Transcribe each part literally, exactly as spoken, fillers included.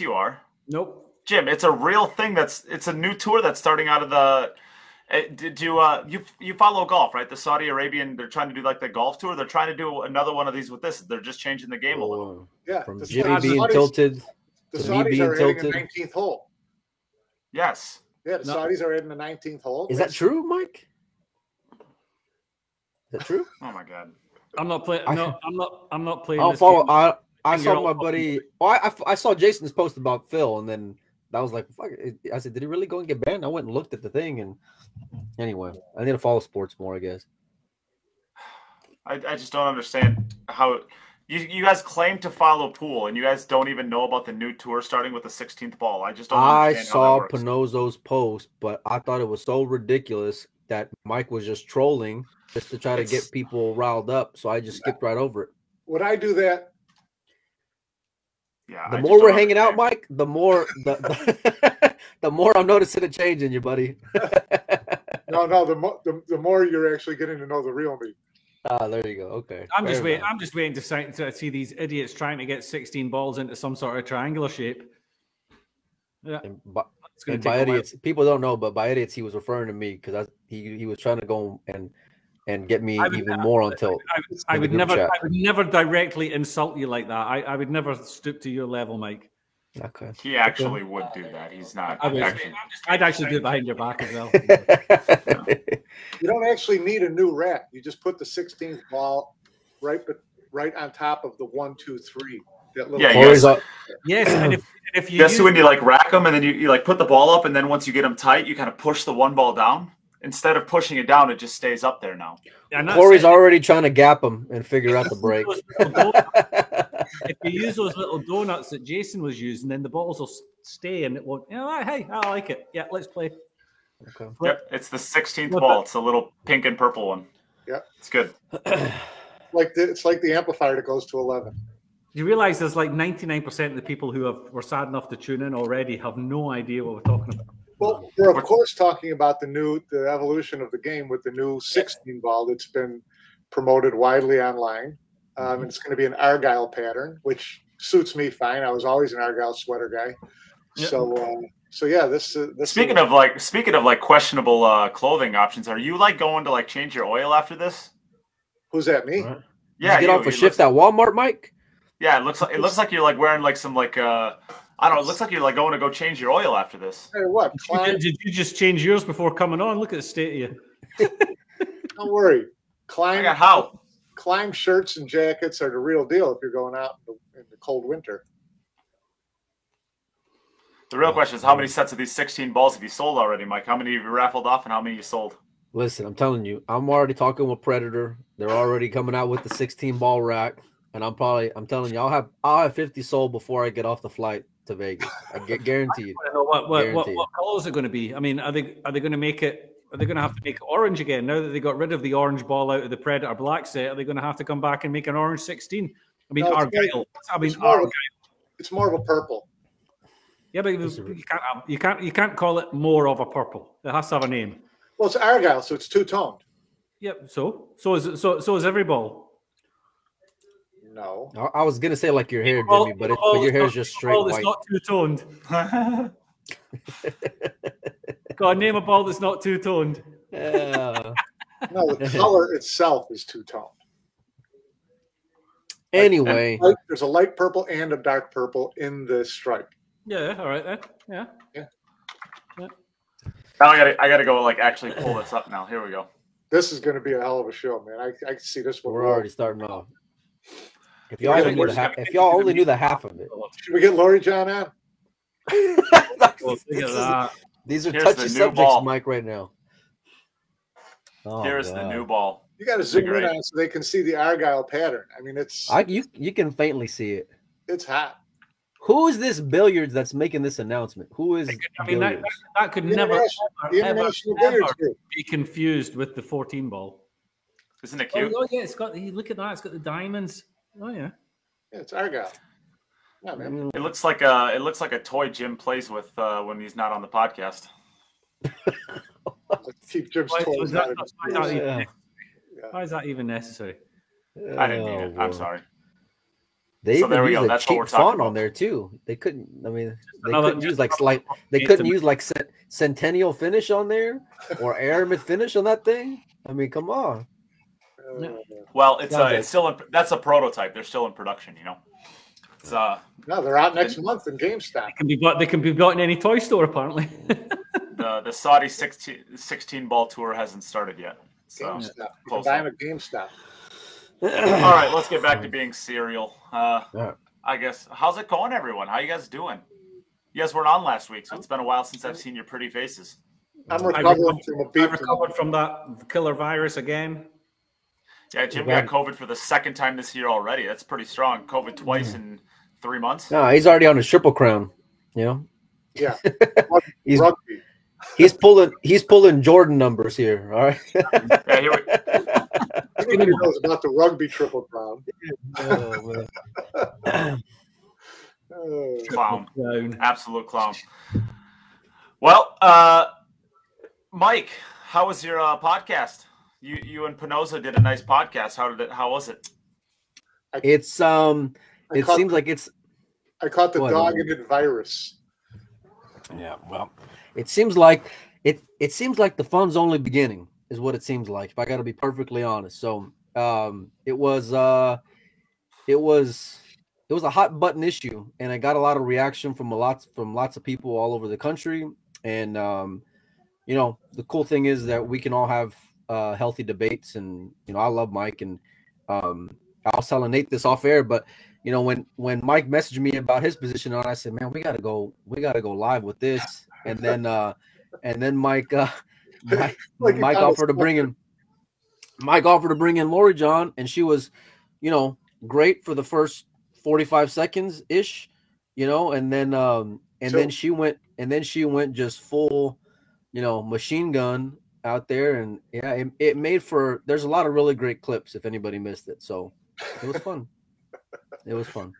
Yes, you are. Nope. Jim, it's a real thing. That's it's a new tour that's starting out of the. Did you uh you you follow golf, right? The Saudi Arabian, they're trying to do like the golf tour. They're trying to do another one of these with this. They're just changing the game oh, a little. Yeah, from Jimmy being Saudis, tilted. The to Saudis being are tilted. Hitting the nineteenth hole. Yes. Yeah, the no. Saudis are in the nineteenth hole. Is that true, Mike? Is that true? Oh my God, I'm not playing. No, I'm not. I'm not playing. I'll this follow. Game. I I and saw my buddy. Well, I I saw Jason's post about Phil, and then that was like, fuck it. I said, did he really go and get banned? I went and looked at the thing, and anyway, I need to follow sports more, I guess. I, I just don't understand how you you guys claim to follow pool, and you guys don't even know about the new tour starting with the sixteenth ball. I just don't. I saw Pinozo's post, but I thought it was so ridiculous that Mike was just trolling just to try to it's, get people riled up. So I just skipped right over it. Would I do that? Yeah. The I more we're hanging out, Mike, the more the, the, the more I'm noticing a change in you, buddy. no, no, the, mo- the the more you're actually getting to know the real me. Ah, there you go. Okay. I'm Fair just waiting. I'm just waiting to, to see these idiots trying to get sixteen balls into some sort of triangular shape. Yeah. And, but, and by idiots, people don't know, but by idiots, he was referring to me because he he was trying to go and and get me would, even more on tilt. I, I, I would never, chat. I would never directly insult you like that. I, I would never stoop to your level, Mike. Okay. He actually would do that. He's not. I would, actually, I'd actually do it behind your back as well. No. You don't actually need a new rack. You just put the sixteenth ball right, right on top of the one, two, three. That little yeah. Yes. Up. Yes. And if, and if you that's when you like rack them, and then you, you like put the ball up, and then once you get them tight, you kind of push the one ball down. Instead of pushing it down, it just stays up there now. Corey's saying, already trying to gap him and figure out the break. If you use those little donuts that Jason was using, then the balls will stay and it won't. You know, hey, I like it. Yeah, let's play. Okay. Yep, it's the sixteenth Flip ball. It. It's a little pink and purple one. Yeah, it's good. Like the, it's like the amplifier that goes to eleven. You realize there's like ninety-nine percent of the people who have were sad enough to tune in already have no idea what we're talking about. Well, we're of course talking about the new the evolution of the game with the new sixteen ball that's been promoted widely online. Um, and it's going to be an Argyle pattern, which suits me fine. I was always an Argyle sweater guy. Yep. So, uh, so yeah. This. Uh, this speaking is- of like, speaking of like questionable uh, clothing options, are you like going to like change your oil after this? Who's that? Me? Right. Yeah. Did you get off a shift looks- at Walmart, Mike. Yeah, it looks like it looks like you're like wearing like some like. Uh, I don't know. It looks like you're like going to go change your oil after this. Hey, what? Klein, did, you, did you just change yours before coming on? Look at the state of you. Don't worry. Klein, how? Klein shirts and jackets are the real deal if you're going out in the, in the cold winter. The real question is how many sets of these sixteen balls have you sold already, Mike? How many have you raffled off and how many you sold? Listen, I'm telling you, I'm already talking with Predator. They're already coming out with the sixteen ball rack. And I'm probably, I'm telling you, I'll have, I'll have fifty sold before I get off the flight to Vegas. I get guaranteed. I know what, what, guaranteed. What, what colors are going to be? I mean, are they, are they going to make it? Are they going to have to make it orange again? Now that they got rid of the orange ball out of the Predator black set, are they going to have to come back and make an orange sixteen? I mean, no, Argyle. I mean, it's more, Argyle. Of, it's more of a purple. Yeah, but was, you can't, you can't, you can't call it more of a purple. It has to have a name. Well, it's Argyle, so it's two toned. Yep. So, so is so so is every ball. No, I was gonna say like your hair, well, Jimmy, but, it, well, but your hair is just straight white. It's not two toned. God, name a ball that's not two toned. Yeah. No, the color itself is two toned. Anyway, like, there's a light purple and a dark purple in the stripe. Yeah, all right then. Yeah, yeah. yeah. Now I gotta, I gotta go like actually pull this up now. Here we go. This is gonna be a hell of a show, man. I, I can see this one. We're already starting off. If y'all, only knew, the ha- if y'all only knew the half of it. Should we get Laurie John out? Well, is, these are Here's touchy the subjects, ball. Mike, right now. Oh, Here's God. the new ball. You got to zoom in on so they can see the Argyle pattern. I mean, it's... I, you, you can faintly see it. It's hot. Who is this billiards that's making this announcement? Who is I mean, billiards? That, that, that could the never ever, ever, ever be confused with the fourteen ball. Isn't it cute? Oh, yeah, it's got... Look at that. It's got the diamonds. Oh yeah, yeah, it's Argyle. Yeah, man. It looks like a it looks like a toy Jim plays with uh, when he's not on the podcast. Keep Jim's why, toys that, why, that yeah. why is that even necessary? Yeah. I didn't need it. Oh, I'm sorry. They so even use a That's cheap font about. on there too. They couldn't. I mean, they Another, couldn't use like like they couldn't use like Centennial finish on there or Aramith finish on that thing. I mean, come on. Yeah. Well, it's uh, it's still in, that's a prototype. They're still in production, you know. It's uh, no, they're out next it, month in GameStop. They can be bought. They can be bought in any toy store, apparently. the the Saudi sixteen ball tour hasn't started yet. So GameStop. You can buy them at GameStop. All right, let's get back to being serial. Uh, yeah. I guess. How's it going, everyone? How you guys doing? You guys weren't on last week, so it's been a while since I've seen your pretty faces. I'm recovering from a beat. I recovered from that killer virus again. Yeah, Jim got COVID for the second time this year already. That's pretty strong. COVID twice mm-hmm. in three months. No, he's already on his triple crown. You know. Yeah. he's Rugby. he's pulling he's pulling Jordan numbers here. All right. yeah. Here we. Anybody knows about the rugby triple crown. Clown. Absolute clown. Well, uh, Mike, how was your uh, podcast? You you and Pinoza did a nice podcast. How did it how was it? It's um I it caught, seems like it's I caught the dog and the virus. Yeah, well. It seems like it it seems like the fun's only beginning. Is what it seems like, if I got to be perfectly honest. So um, it was uh, it was it was a hot button issue, and I got a lot of reaction from a lot from lots of people all over the country. And um, you know, the cool thing is that we can all have uh, healthy debates. And you know, I love Mike, and um, I was telling Nate this off air, but you know, when when Mike messaged me about his position, and I said, "Man, we gotta go, we gotta go live with this." And then uh, and then Mike. Uh, Mike, like Mike offered to bring in Mike offered to bring in Laurie John, and she was, you know, great for the first forty-five seconds ish, you know, and then um and so, then she went and then she went just full, you know, machine gun out there, and yeah, it, it made for there's a lot of really great clips if anybody missed it, so it was fun. it was fun.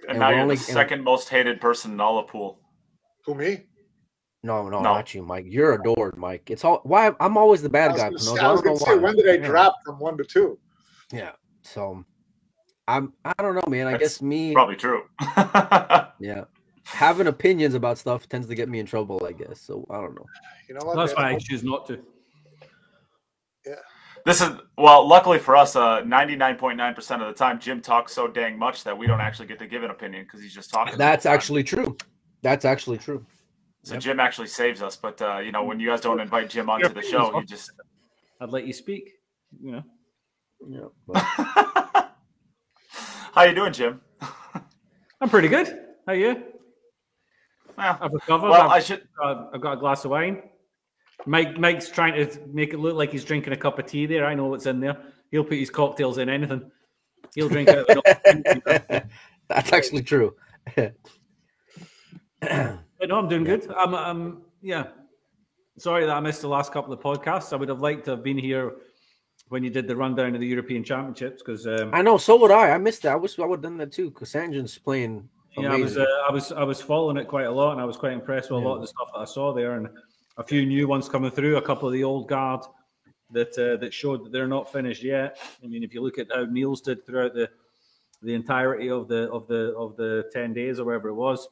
And, and now you're only, the second and, most hated person in all of pool. Who, me? No, no, no, not you, Mike. You're adored, Mike. It's all why I'm always the bad guy. I was going to say, when did I yeah. drop from one to two? Yeah. So I'm, I don't know, man. I That's guess me. Probably true. yeah. Having opinions about stuff tends to get me in trouble, I guess. So I don't know. You know what? That's why I choose not to. Yeah. This is, well, luckily for us, uh, ninety-nine point nine percent of the time, Jim talks so dang much that we don't actually get to give an opinion because he's just talking. That's actually true. That's actually true. So yep. Jim actually saves us, but uh, you know, when you guys don't invite Jim onto the show, you just—I'd let you speak, you know. Yeah. But... How you doing, Jim? I'm pretty good. How are you? Well, I've recovered. Well, I've, I should. Uh, I've got a glass of wine. Mike, Mike's trying to make it look like he's drinking a cup of tea. There, I know what's in there. He'll put his cocktails in anything. He'll drink out of it. That's actually true. No, I'm doing good. I'm, I'm, yeah. Sorry that I missed the last couple of podcasts. I would have liked to have been here when you did the rundown of the European Championships because um, I know. So would I. I missed that. I wish I would have done that too because Sanjin's playing. Amazing. Yeah, I was, uh, I was, I was following it quite a lot, and I was quite impressed with a yeah. lot of the stuff that I saw there, and a few new ones coming through. A couple of the old guard that uh, that showed that they're not finished yet. I mean, if you look at how Niels did throughout the the entirety of the of the of the ten days or whatever it was.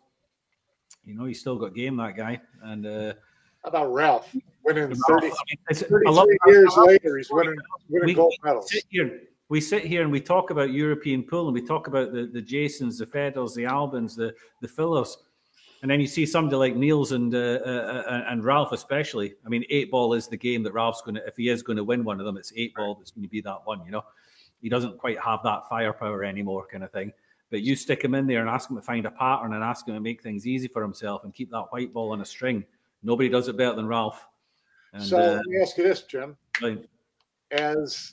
You know, he's still got game, that guy. And uh, how about Ralph winning thirty-three years later? He's winning, winning gold medals. Sit here, we sit here and we talk about European pool, and we talk about the, the Jasons, the Fedors, the Albins, the the Fillers, and then you see somebody like Niels and uh, uh, and Ralph, especially. I mean, eight ball is the game that Ralph's going to. If he is going to win one of them, it's eight ball that's going to be that one. You know, he doesn't quite have that firepower anymore, kind of thing. But you stick him in there and ask him to find a pattern and ask him to make things easy for himself and keep that white ball on a string. Nobody does it better than Ralph. And, so uh, let me ask you this, Jim. Right. As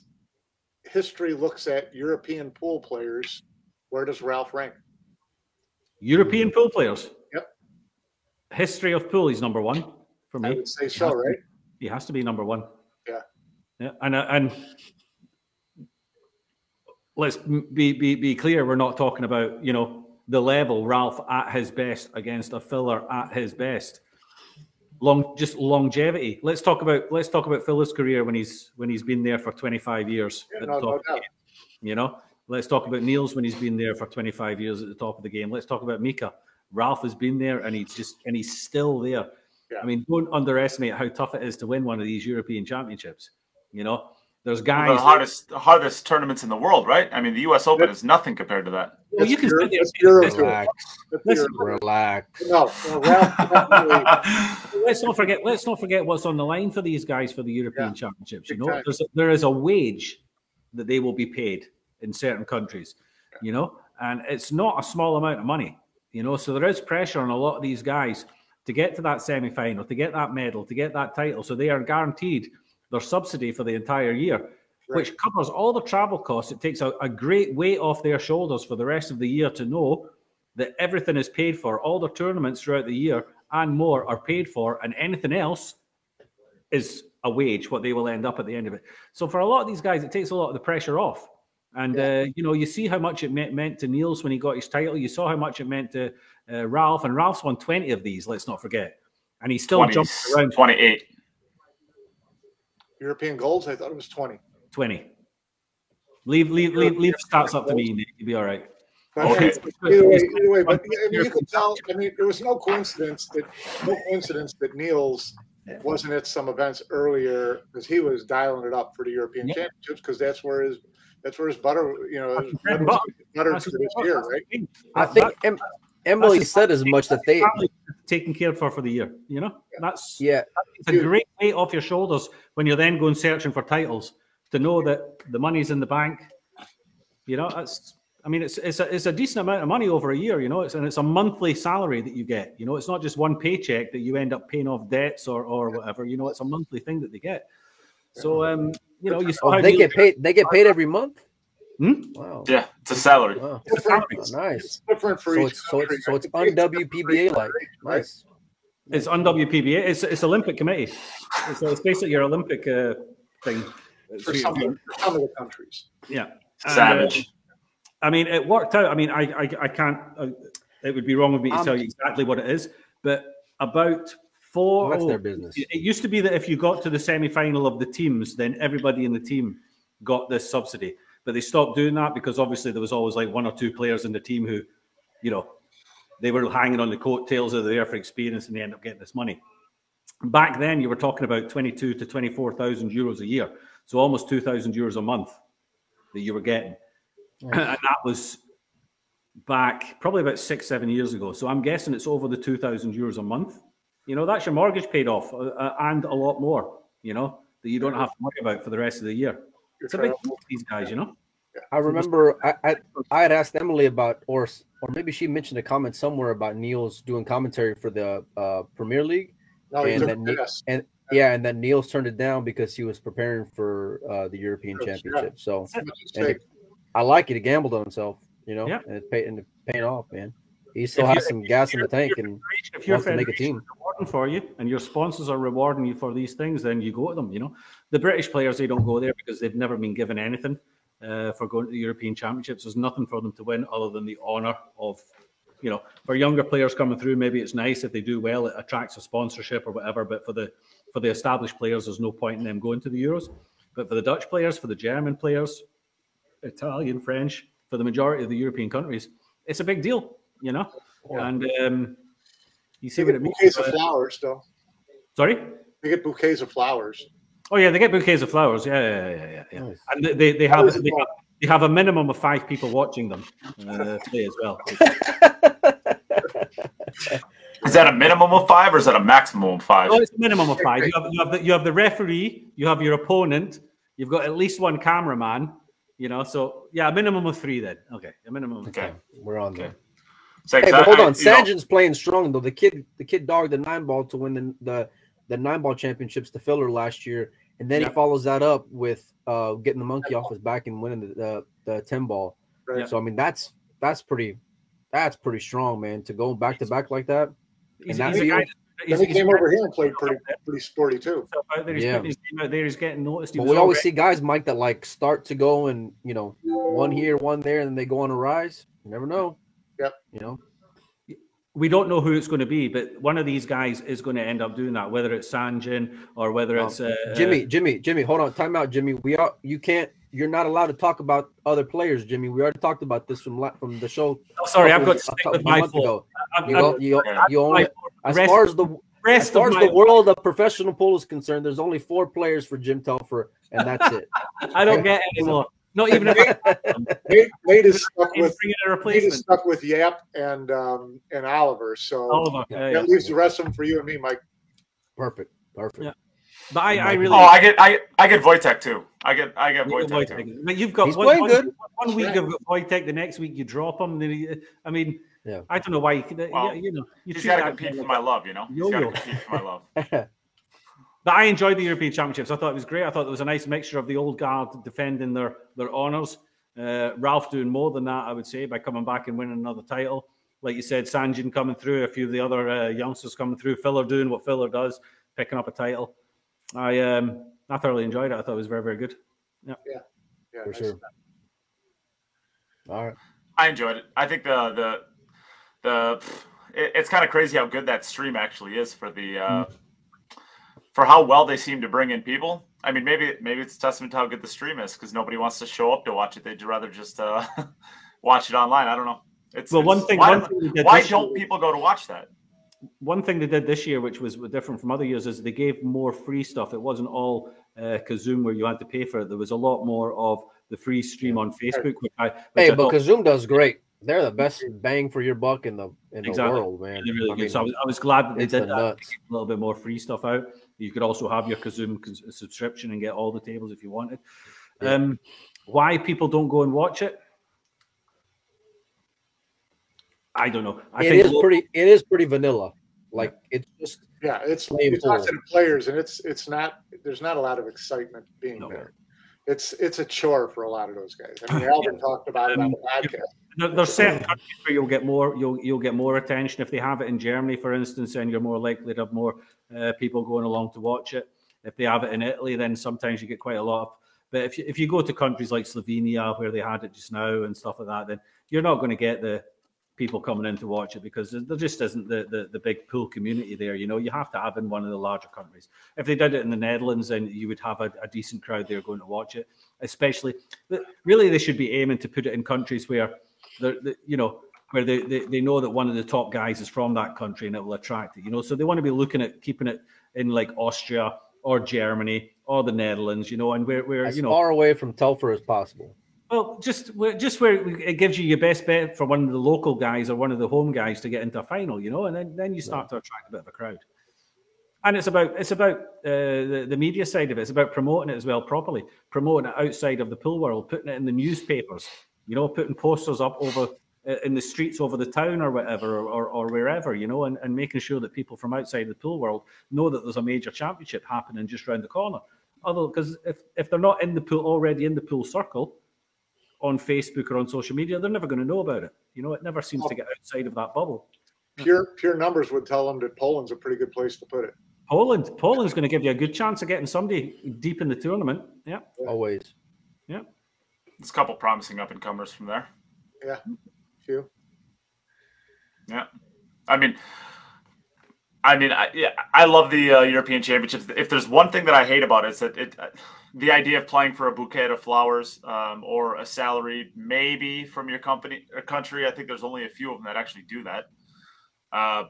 history looks at European pool players, where does Ralph rank? European pool players? Yep. History of pool, he's number one for me. I would say so, he right? To, he has to be number one. Yeah. Yeah, and and... Let's be, be be clear. We're not talking about, you know, the level Ralph at his best against a Filler at his best. Long, just longevity. Let's talk about let's talk about Filler's career when he's when he's been there for twenty-five years. Yeah, at no, the top no, no. You know, Let's talk about Niels when he's been there for twenty-five years at the top of the game. Let's talk about Mika. Ralph has been there, and he's just and he's still there. Yeah. I mean, don't underestimate how tough it is to win one of these European championships. You know, there's guys. The hardest, that, hardest tournaments in the world, right? I mean, the U S Open is nothing compared to that. Well, you can Euro, say Euro Tour. Relax. Listen, relax. No, no, Ralph, let's not forget. Let's not forget what's on the line for these guys for the European yeah. championships. You exactly. know, there's a, there is a wage that they will be paid in certain countries. Yeah. You know, and it's not a small amount of money. You know, so there is pressure on a lot of these guys to get to that semi-final, to get that medal, to get that title. So they are guaranteed their subsidy for the entire year, right. which covers all the travel costs. It takes a, a great weight off their shoulders for the rest of the year to know that everything is paid for. All the tournaments throughout the year and more are paid for, and anything else is a wage, what they will end up at the end of it. So for a lot of these guys, it takes a lot of the pressure off. And, yeah. uh, you know, you see how much it meant, meant to Niels when he got his title. You saw how much it meant to uh, Ralph. And Ralph's won twenty of these, let's not forget. And he still jumps around. twenty-eight European golds? I thought it was twenty twenty Leave leave, leave, leave stats up to me, Nate. You'll be all right. Okay. Either way, either way. But I mean, you could tell, I mean, there was no coincidence that, no coincidence that Niels wasn't at some events earlier because he was dialing it up for the European yeah. championships because that's where his – That's where his butter, you know, his butter, butter for this year, right? I think em- Emily said as much that they taken care for for the year. You know, yeah. that's yeah, it's a great weight off your shoulders when you're then going searching for titles to know that the money's in the bank. You know, that's I mean, it's it's a it's a decent amount of money over a year. You know, it's and it's a monthly salary that you get. You know, it's not just one paycheck that you end up paying off debts or or whatever. You know, it's a monthly thing that they get. So um. You know, you saw oh, they get paid. They get paid every month. Hmm? Wow. Yeah, it's a salary. Wow. It's a salary. Oh, nice. It's different for so each. It's, so it's, so it's un-W P B A like. Nice. It's un-W P B A. It's it's Olympic committee. It's, it's basically your Olympic uh, thing for some, for some of the countries. Yeah. Savage. And, uh, I mean, it worked out. I mean, I I, I can't. Uh, it would be wrong of me to um, tell you exactly what it is, but about. Four, well, that's their business. It used to be that if you got to the semi-final of the teams, then everybody in the team got this subsidy. But they stopped doing that because obviously there was always like one or two players in the team who, you know, they were hanging on the coattails of the air for experience, and they end up getting this money. Back then, you were talking about twenty-two to twenty-four thousand euros a year, so almost two thousand euros a month that you were getting, oh. and that was back probably about six, seven years ago. So I'm guessing it's over the two thousand euros a month. You know, that's your mortgage paid off uh, and a lot more, you know, that you don't have to worry about for the rest of the year. It's a big deal for these guys, you know. I remember I, I I had asked Emily about, or or maybe she mentioned a comment somewhere about Niels doing commentary for the uh, Premier League. No, and, then, yes. and yeah, and then Niels turned it down because he was preparing for uh, the European yeah. Championship. So it, I like it. He gambled on himself, you know, yeah. and it's pay, and it's paying off, man. He still has some gas in the tank and wants to make a team. For you and your sponsors are rewarding you for these things, then you go to them. You know, the British players, they don't go there because they've never been given anything uh, for going to the European Championships. There's nothing for them to win other than the honor of, you know, for younger players coming through, maybe it's nice if they do well, it attracts a sponsorship or whatever. But for the for the established players, there's no point in them going to the Euros. But for the Dutch players, for the German players, Italian, French, for the majority of the European countries, it's a big deal, you know. Yeah. And um you see they what it means. Bouquets of flowers, though. Sorry? They get bouquets of flowers. Oh, yeah, they get bouquets of flowers. Yeah, yeah, yeah, yeah. yeah. Nice. And they, they, have, they, have, they have a minimum of five people watching them uh, today as well. Is that a minimum of five or is that a maximum of five? No, it's a minimum of five. You have, you have, the, you have the referee, you have your opponent, you've got at least one cameraman, you know. So, yeah, a minimum of three then. Okay, a minimum of okay. Five. We're on okay. there. Like, hey, but hold on. I, Sanjin's know. playing strong though. The kid, the kid dogged the nine ball to win the the, the nine ball championships to Filler last year, and then yeah. he follows that up with uh, getting the monkey off his back and winning the the, the ten ball. Right. Yeah. So I mean, that's that's pretty, that's pretty strong, man. To go back to back like that. He's, and he's that's guy, he's, then he came over here and played pretty pretty sporty too. So out there, he's yeah. his out there, he's getting noticed. He but we always ready. see guys, Mike, that like start to go and you know one here, one there, and then they go on a rise. You never know. Yep. You know, we don't know who it's going to be, but one of these guys is going to end up doing that, whether it's Sanjin or whether um, it's uh, Jimmy. Jimmy, Jimmy, hold on, time out, Jimmy. We are you can't you're not allowed to talk about other players, Jimmy. We already talked about this from from the show. Oh, sorry, I've got to stick with my fault. As far as the as far as the world of professional pool is concerned, there's only four players for Jim Telfer, and that's it. I don't get any more. Not even if I, Nate, Nate is stuck with a Nate is stuck with Yap and um, and Oliver. So Oliver, yeah, that yeah, leaves yeah. the rest of them for you and me, Mike. Perfect, perfect. Yeah. But I, I really. Oh, I get I I get Wojtek too. I get I get Wojtek, Wojtek too. But you've got He's one, one, good. one week you've got Wojtek, the next week you drop him. Then he, I mean, yeah. I don't know why. You, well, you know, you he's got to compete for my love. You know, he's got to compete for my love. But I enjoyed the European Championships. I thought it was great. I thought there was a nice mixture of the old guard defending their their honours. Uh, Ralph doing more than that, I would say, by coming back and winning another title. Like you said, Sanjin coming through, a few of the other uh, youngsters coming through. Filler doing what Filler does, picking up a title. I um, I thoroughly enjoyed it. I thought it was very, very good. Yep. Yeah, yeah, for nice sure. Stuff. All right, I enjoyed it. I think the the the it, it's kind of crazy how good that stream actually is for the uh, mm. for how well they seem to bring in people. I mean, maybe maybe it's a testament to how good the stream is because nobody wants to show up to watch it. They'd rather just uh, watch it online. I don't know. It's well, it's, one thing. Why, one thing why don't people go to watch that? One thing they did this year, which was different from other years, is they gave more free stuff. It wasn't all uh, Kazoom where you had to pay for it. There was a lot more of the free stream on Facebook. Which I, which hey, I but Kazoom does great. They're the best bang for your buck in the in exactly. the world, man. They're really I good. Mean, so I was, I was glad that they did the that. They a little bit more free stuff out. You could also have your Kazoom subscription and get all the tables if you wanted. Yeah. Um, why people don't go and watch it? I don't know. I it think is little... pretty. It is pretty vanilla. Like it's just yeah. It's it's not to the players, and it's it's not. There's not a lot of excitement being no. there. It's it's a chore for a lot of those guys. I mean, Albin yeah. talked about um, it on the podcast. There's certain countries where you'll get more. You'll you'll get more attention if they have it in Germany, for instance, and you're more likely to have more uh, people going along to watch it. If they have it in Italy, then sometimes you get quite a lot of. But if you, if you go to countries like Slovenia where they had it just now and stuff like that, then you're not going to get the people coming in to watch it because there just isn't the, the the big pool community there. You know, you have to have in one of the larger countries. If they did it in the Netherlands, then you would have a, a decent crowd there going to watch it. Especially, really, they should be aiming to put it in countries where, they, you know, where they, they, they know that one of the top guys is from that country and it will attract it. You know, so they want to be looking at keeping it in like Austria or Germany or the Netherlands. You know, and where where as you know far away from Telfer as possible. Well, just where, just where it gives you your best bet for one of the local guys or one of the home guys to get into a final, you know, and then, then you start to attract a bit of a crowd. And it's about it's about uh, the, the media side of it. It's about promoting it as well properly, promoting it outside of the pool world, putting it in the newspapers, you know, putting posters up over uh, in the streets over the town or whatever or, or, or wherever, you know, and, and making sure that people from outside the pool world know that there's a major championship happening just around the corner. Although, because if, if they're not in the pool, already in the pool circle, on Facebook or on social media, they're never going to know about it. You know, it never seems oh. to get outside of that bubble. Pure pure numbers would tell them that Poland's a pretty good place to put it. Poland. Poland's going to give you a good chance of getting somebody deep in the tournament. Yeah. Always. Yeah. There's a couple promising up-and-comers from there. Yeah. Few. Yeah. I mean... I mean, I, yeah, I love the uh, European Championships. If there's one thing that I hate about it, it's that it, uh, the idea of playing for a bouquet of flowers um, or a salary, maybe from your company or country. I think there's only a few of them that actually do that. Uh,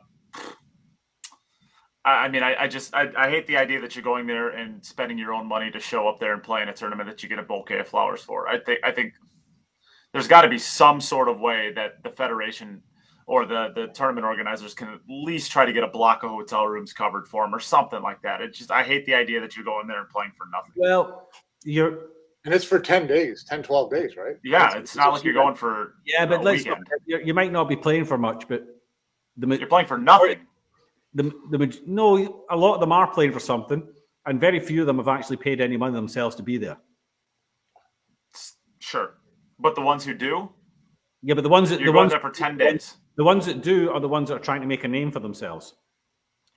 I, I mean, I, I just I, I hate the idea that you're going there and spending your own money to show up there and play in a tournament that you get a bouquet of flowers for. I think I think there's got to be some sort of way that the federation or the, the tournament organizers can at least try to get a block of hotel rooms covered for them or something like that. It just, I hate the idea that you're going there and playing for nothing. Well, you're... And it's for ten days, ten, twelve days, right? Yeah, it's, it's not like you're going for Yeah, but let's not, you might not be playing for much, but... the You're playing for nothing. The, the No, a lot of them are playing for something, and very few of them have actually paid any money themselves to be there. Sure. But the ones who do? Yeah, but the ones that... You're the going ones there for ten days. The ones that do are the ones that are trying to make a name for themselves.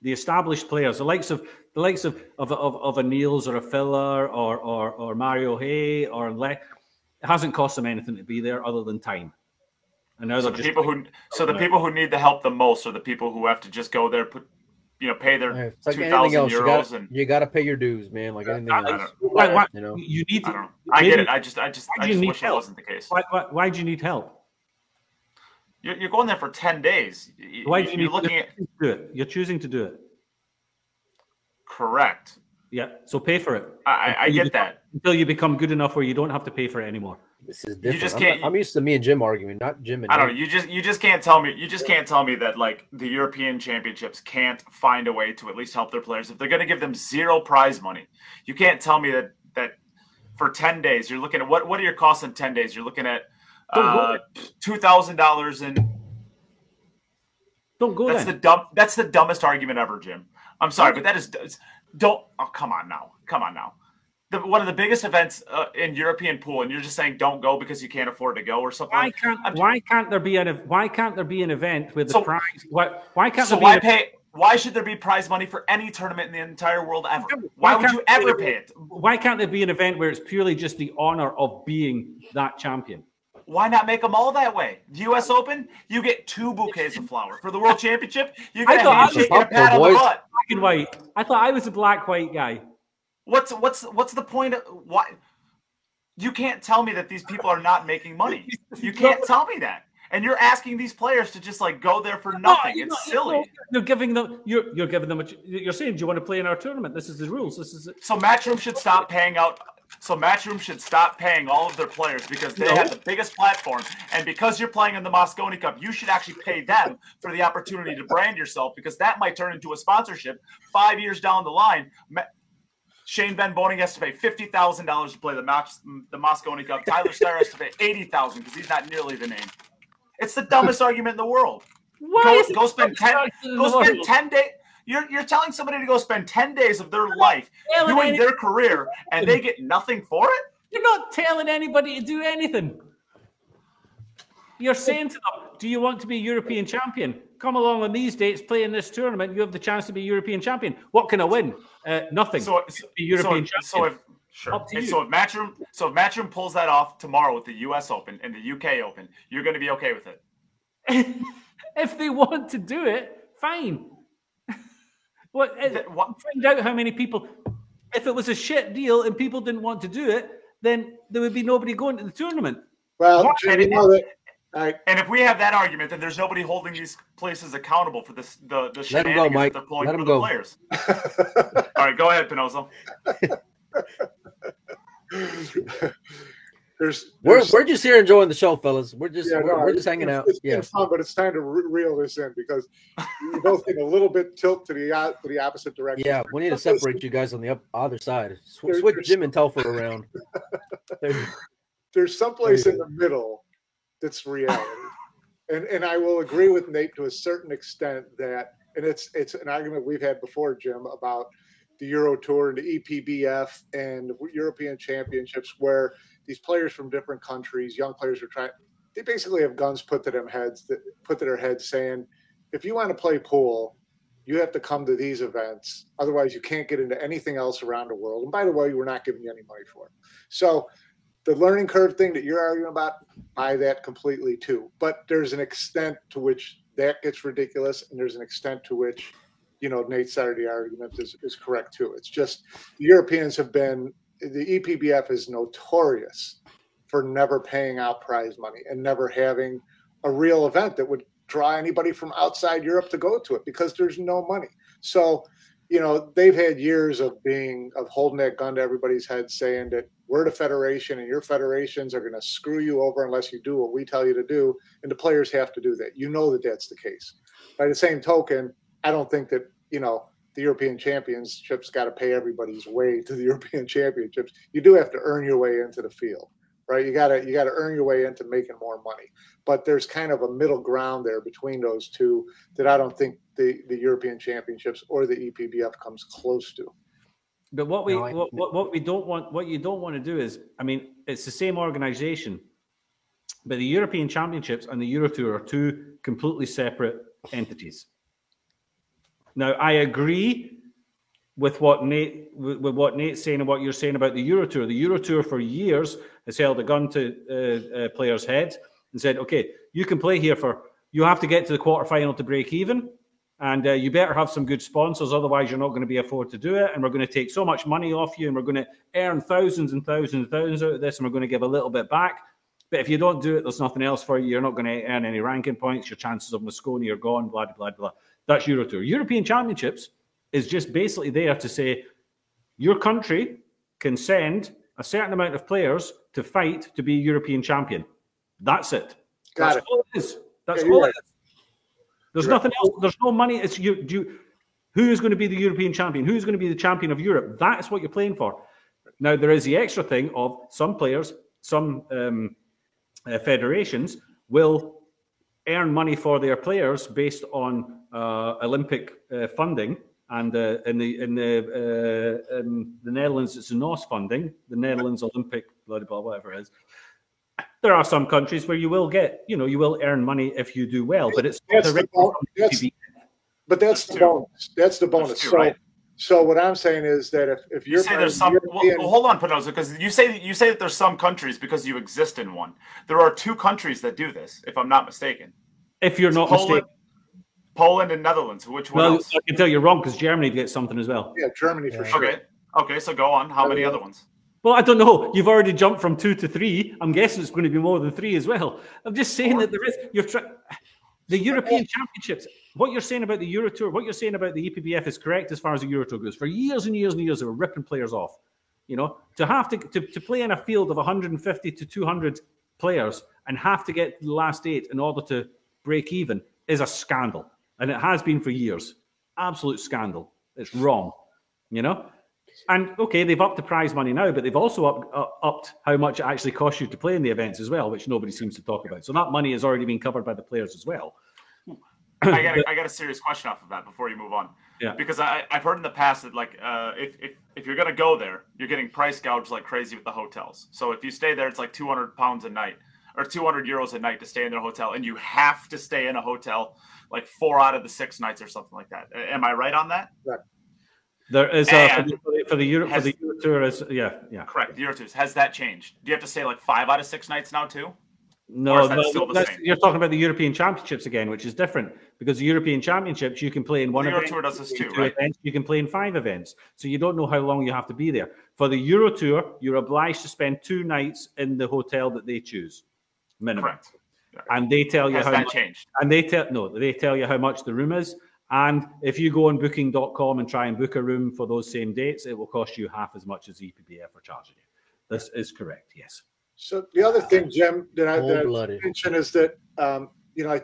The established players, the likes of the likes of of of, of a Niels or a Filler or or or Mario Hay or Le- it hasn't cost them anything to be there other than time. And now so they're the just people who so the people who need the help the most are the people who have to just go there, put you know, pay their yeah, like two thousand euros. You gotta, and you got to pay your dues, man. Like anything I, else, I why, you know, you need. To, I, I get it. I just, I just, I just wish help? It wasn't the case. Why, why, why do you need help? You're, you're going there for ten days. Why do you you're looking at do it? You're choosing to do it. Correct. Yeah. So pay for it. I, I get become, that until you become good enough where you don't have to pay for it anymore. This is different. You just can't, I'm, not, I'm used to me and Jim arguing, not Jim and I don't know. You just you just can't tell me you just can't tell me that like the European Championships can't find a way to at least help their players if they're going to give them zero prize money. You can't tell me that that for ten days you're looking at what what are your costs in ten days? You're looking at uh, two thousand dollars and don't go. That's then. the dumb. That's the dumbest argument ever, Jim. I'm sorry, but that is don't. Oh, come on now, come on now. The, one of the biggest events uh, in European pool, and you're just saying don't go because you can't afford to go or something. Why can't just, Why can't there be an Why can't there be an event with so, the prize? Why, why can't so there be why an, pay? Why should there be prize money for any tournament in the entire world ever? Why, why would you ever pay it? Why can't there be an event where it's purely just the honor of being that champion? Why not make them all that way? The U S Open, you get two bouquets of flowers. For the World Championship, you get I a, a pat on the butt. Black and white. I thought I was a black white guy. What's what's what's the point of why? You can't tell me that these people are not making money. You can't tell me that, and you're asking these players to just like go there for nothing. No, it's not, silly. No, you're giving them. You're you're giving them. A, you're saying, do you want to play in our tournament? This is the rules. This is it. So Matchroom should stop paying out. So Matchroom should stop paying all of their players because they no. have the biggest platform, and because you're playing in the Mosconi Cup, you should actually pay them for the opportunity to brand yourself because that might turn into a sponsorship five years down the line. Shane Ben Boning has to pay fifty thousand dollars to play the match, the Mosconi Cup. Tyler Steyer has to pay eighty thousand because he's not nearly the name. It's the dumbest argument in the world. Why go, is go spend ten, go spend world? ten days. You're you're telling somebody to go spend ten days of their life doing their career, and they get nothing for it. You're not telling anybody to do anything. You're saying to them, "Do you want to be European champion? Come along on these dates, play in this tournament. You have the chance to be European champion. What can I win? Uh, nothing. So, so be European so, so if sure. Up to you. So if Matchroom, so if Matchroom pulls that off tomorrow with the U S Open and the U K Open, you're going to be okay with it. If they want to do it, fine. What, that, what? Find out how many people. If it was a shit deal and people didn't want to do it, then there would be nobody going to the tournament. Well, what, you know that. All right. And if we have that argument, then there's nobody holding these places accountable for this, the the shenanigans go, that they're pulling Let for the go. players. All right, go ahead, Pinoza. there's, there's, we're we're just here enjoying the show, fellas. We're just yeah, we're, no, we're just hanging it's, out. It's yeah. been fun, but it's time to re- reel this in because we're both in a little bit tilt to the uh, to the opposite direction. Yeah, we need to separate you guys on the up, other side. Switch there's, Jim and Telford around. there's, there's someplace there in the middle. That's reality, and and I will agree with Nate to a certain extent that, and it's it's an argument we've had before, Jim, about the Euro Tour and the E P B F and the European Championships, where these players from different countries, young players, are trying. They basically have guns put to them heads, that put to their heads, saying, if you want to play pool, you have to come to these events. Otherwise, you can't get into anything else around the world. And by the way, we're not giving you any money for it. So. The learning curve thing that you're arguing about, buy that completely too. But there's an extent to which that gets ridiculous, and there's an extent to which, you know, Nate's side of the argument is, is correct too. It's just the Europeans have been, the E P B F is notorious for never paying out prize money and never having a real event that would draw anybody from outside Europe to go to it because there's no money. So, you know, they've had years of being, of holding that gun to everybody's head saying that, we're the federation, and your federations are going to screw you over unless you do what we tell you to do, and the players have to do that. You know that that's the case. By the same token, I don't think that, you know, the European Championships got to pay everybody's way to the European Championships. You do have to earn your way into the field, right? You got to you got to earn your way into making more money. But there's kind of a middle ground there between those two that I don't think the, the European Championships or the E P B F comes close to. But what we no, I, what, what what we don't want what you don't want to do is, I mean, it's the same organization, but the European Championships and the Euro Tour are two completely separate entities. Now, I agree with what Nate with what Nate's saying and what you're saying about the Euro Tour. The Euro Tour for years has held a gun to uh, uh, players' heads and said, "Okay, you can play here for you have to get to the quarterfinal to break even." And uh, you better have some good sponsors, otherwise you're not going to be afford to do it. And we're going to take so much money off you, and we're going to earn thousands and thousands and thousands out of this, and we're going to give a little bit back. But if you don't do it, there's nothing else for you. You're not going to earn any ranking points. Your chances of Mosconi are gone, blah, blah, blah. That's Euro Tour. European Championships is just basically there to say your country can send a certain amount of players to fight to be European champion. That's it. Got That's it. all it is. That's yeah, all right. it is. There's You're nothing right. else. There's no money. It's you. Do you, who is going to be the European champion? Who's going to be the champion of Europe? That's what you're playing for. Now, there is the extra thing of some players, some um, uh, federations will earn money for their players based on uh, Olympic uh, funding. And uh, in the in the uh, in the Netherlands, it's the N O S funding, the Netherlands Olympic, blah, blah, whatever it is. There are some countries where you will get, you know, you will earn money if you do well, but it's that's the bon- that's, but that's, that's the true. bonus. That's the bonus. That's true, so, right? so what I'm saying is that if if you're you say there's some, European, well, hold on, Pinoza, because you say you say that there's some countries because you exist in one. There are two countries that do this, if I'm not mistaken. If you're it's not Poland, mistaken. Poland and Netherlands. Which one? Well, else? I can tell you're wrong because Germany gets something as well. Yeah, Germany for yeah. sure. Okay, okay. So go on. How many other ones? Well, I don't know. You've already jumped from two to three. I'm guessing it's going to be more than three as well. I'm just saying that there is. You're tra- the European Championships. What you're saying about the Euro Tour, what you're saying about the E P B F is correct as far as the Euro Tour goes. For years and years and years, they were ripping players off. You know, to have to to, to play in a field of one hundred fifty to two hundred players and have to get to the last eight in order to break even is a scandal. And it has been for years. Absolute scandal. It's wrong, you know? And, okay, they've upped the prize money now, but they've also up, up, upped how much it actually costs you to play in the events as well, which nobody seems to talk about. So that money has already been covered by the players as well. I got a, I got a serious question off of that before you move on. Yeah. Because I, I've heard in the past that, like, uh, if, if, if you're going to go there, you're getting price gouged like crazy with the hotels. So if you stay there, it's like two hundred pounds a night or two hundred euros a night to stay in their hotel, and you have to stay in a hotel like four out of the six nights or something like that. Am I right on that? Right. There is a, for the for the Euro has, for the Euro Tour is yeah yeah correct the Euro Tours. Has that changed? Do you have to stay like five out of six nights now too? No, that no that's, you're talking about the European Championships again, which is different because the European Championships you can play in one event. The Euro Tour does this too, right? Events, you can play in five events, so you don't know how long you have to be there. For the Euro Tour, you're obliged to spend two nights in the hotel that they choose, minimum. Correct. And they tell you has how that much, changed? And they tell no, they tell you how much the room is. And if you go on booking dot com and try and book a room for those same dates, it will cost you half as much as E P B F are charging you. This is correct, yes. So the other thing, Jim, that I, that I mentioned is that, um, you know,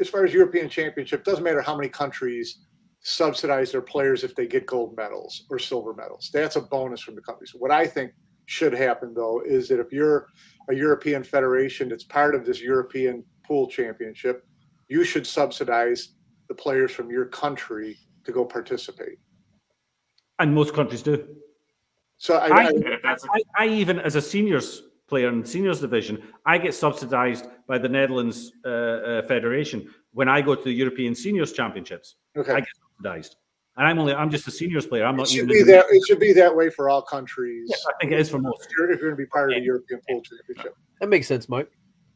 as far as European Championship, it doesn't matter how many countries subsidize their players if they get gold medals or silver medals. That's a bonus from the countries. What I think should happen, though, is that if you're a European federation that's part of this European pool championship, you should subsidize the players from your country to go participate. And most countries do. So I, I, I, I, I even, as a seniors player in the seniors division, I get subsidized by the Netherlands uh, uh, Federation when I go to the European Seniors Championships. Okay. I get subsidized. And I'm only, I'm just a seniors player. I'm it not should even be that, It should be that way for all countries. Yes, I think it is for most. If you're, if you're going to be part yeah. of the European Pool Championship. That makes sense, Mike.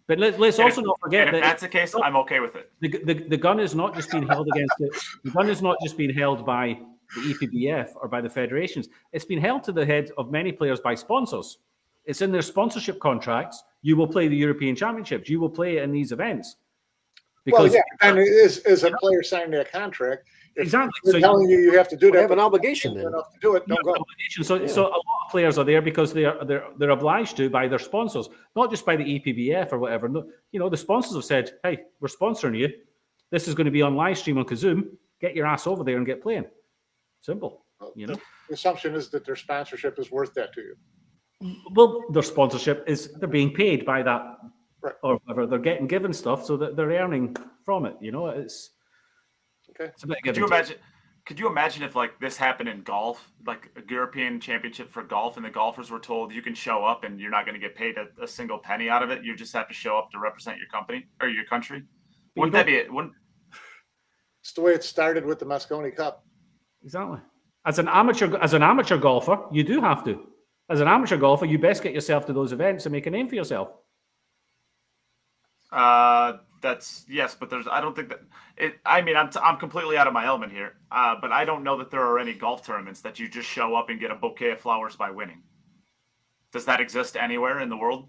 But let, let's and also if, not forget that if that's the case, I'm okay with it. The, the, the gun is not just being held against it. The gun is not just being held by the E P B F or by the federations. It's been held to the head of many players by sponsors. It's in their sponsorship contracts. You will play the European Championships. You will play in these events. Because well, yeah, and as, as a player signing that contract, exactly. They're so telling you, you you have to do that. Have an obligation then. Enough to do it. Don't go. Obligation. So, yeah. so a lot of players are there because they are they're they're obliged to by their sponsors, not just by the E P B F or whatever. No, you know, the sponsors have said, "Hey, we're sponsoring you. This is going to be on live stream on Kazoom. Get your ass over there and get playing." Simple. Well, you know. The assumption is that their sponsorship is worth that to you. Well, their sponsorship is they're being paid by that. Right. Or whatever, they're getting given stuff so that they're earning from it. You know, it's okay. It's a bit could you imagine? Could you imagine if like this happened in golf, like a European Championship for golf, and the golfers were told you can show up and you're not going to get paid a, a single penny out of it. You just have to show up to represent your company or your country. But wouldn't that be it? Wouldn't it's the way it started with the Mosconi Cup? Exactly. As an amateur, as an amateur golfer, you do have to. As an amateur golfer, you best get yourself to those events and make a name for yourself. Uh, that's yes, but there's. I don't think that it. I mean, I'm t- I'm completely out of my element here. Uh, but I don't know that there are any golf tournaments that you just show up and get a bouquet of flowers by winning. Does that exist anywhere in the world?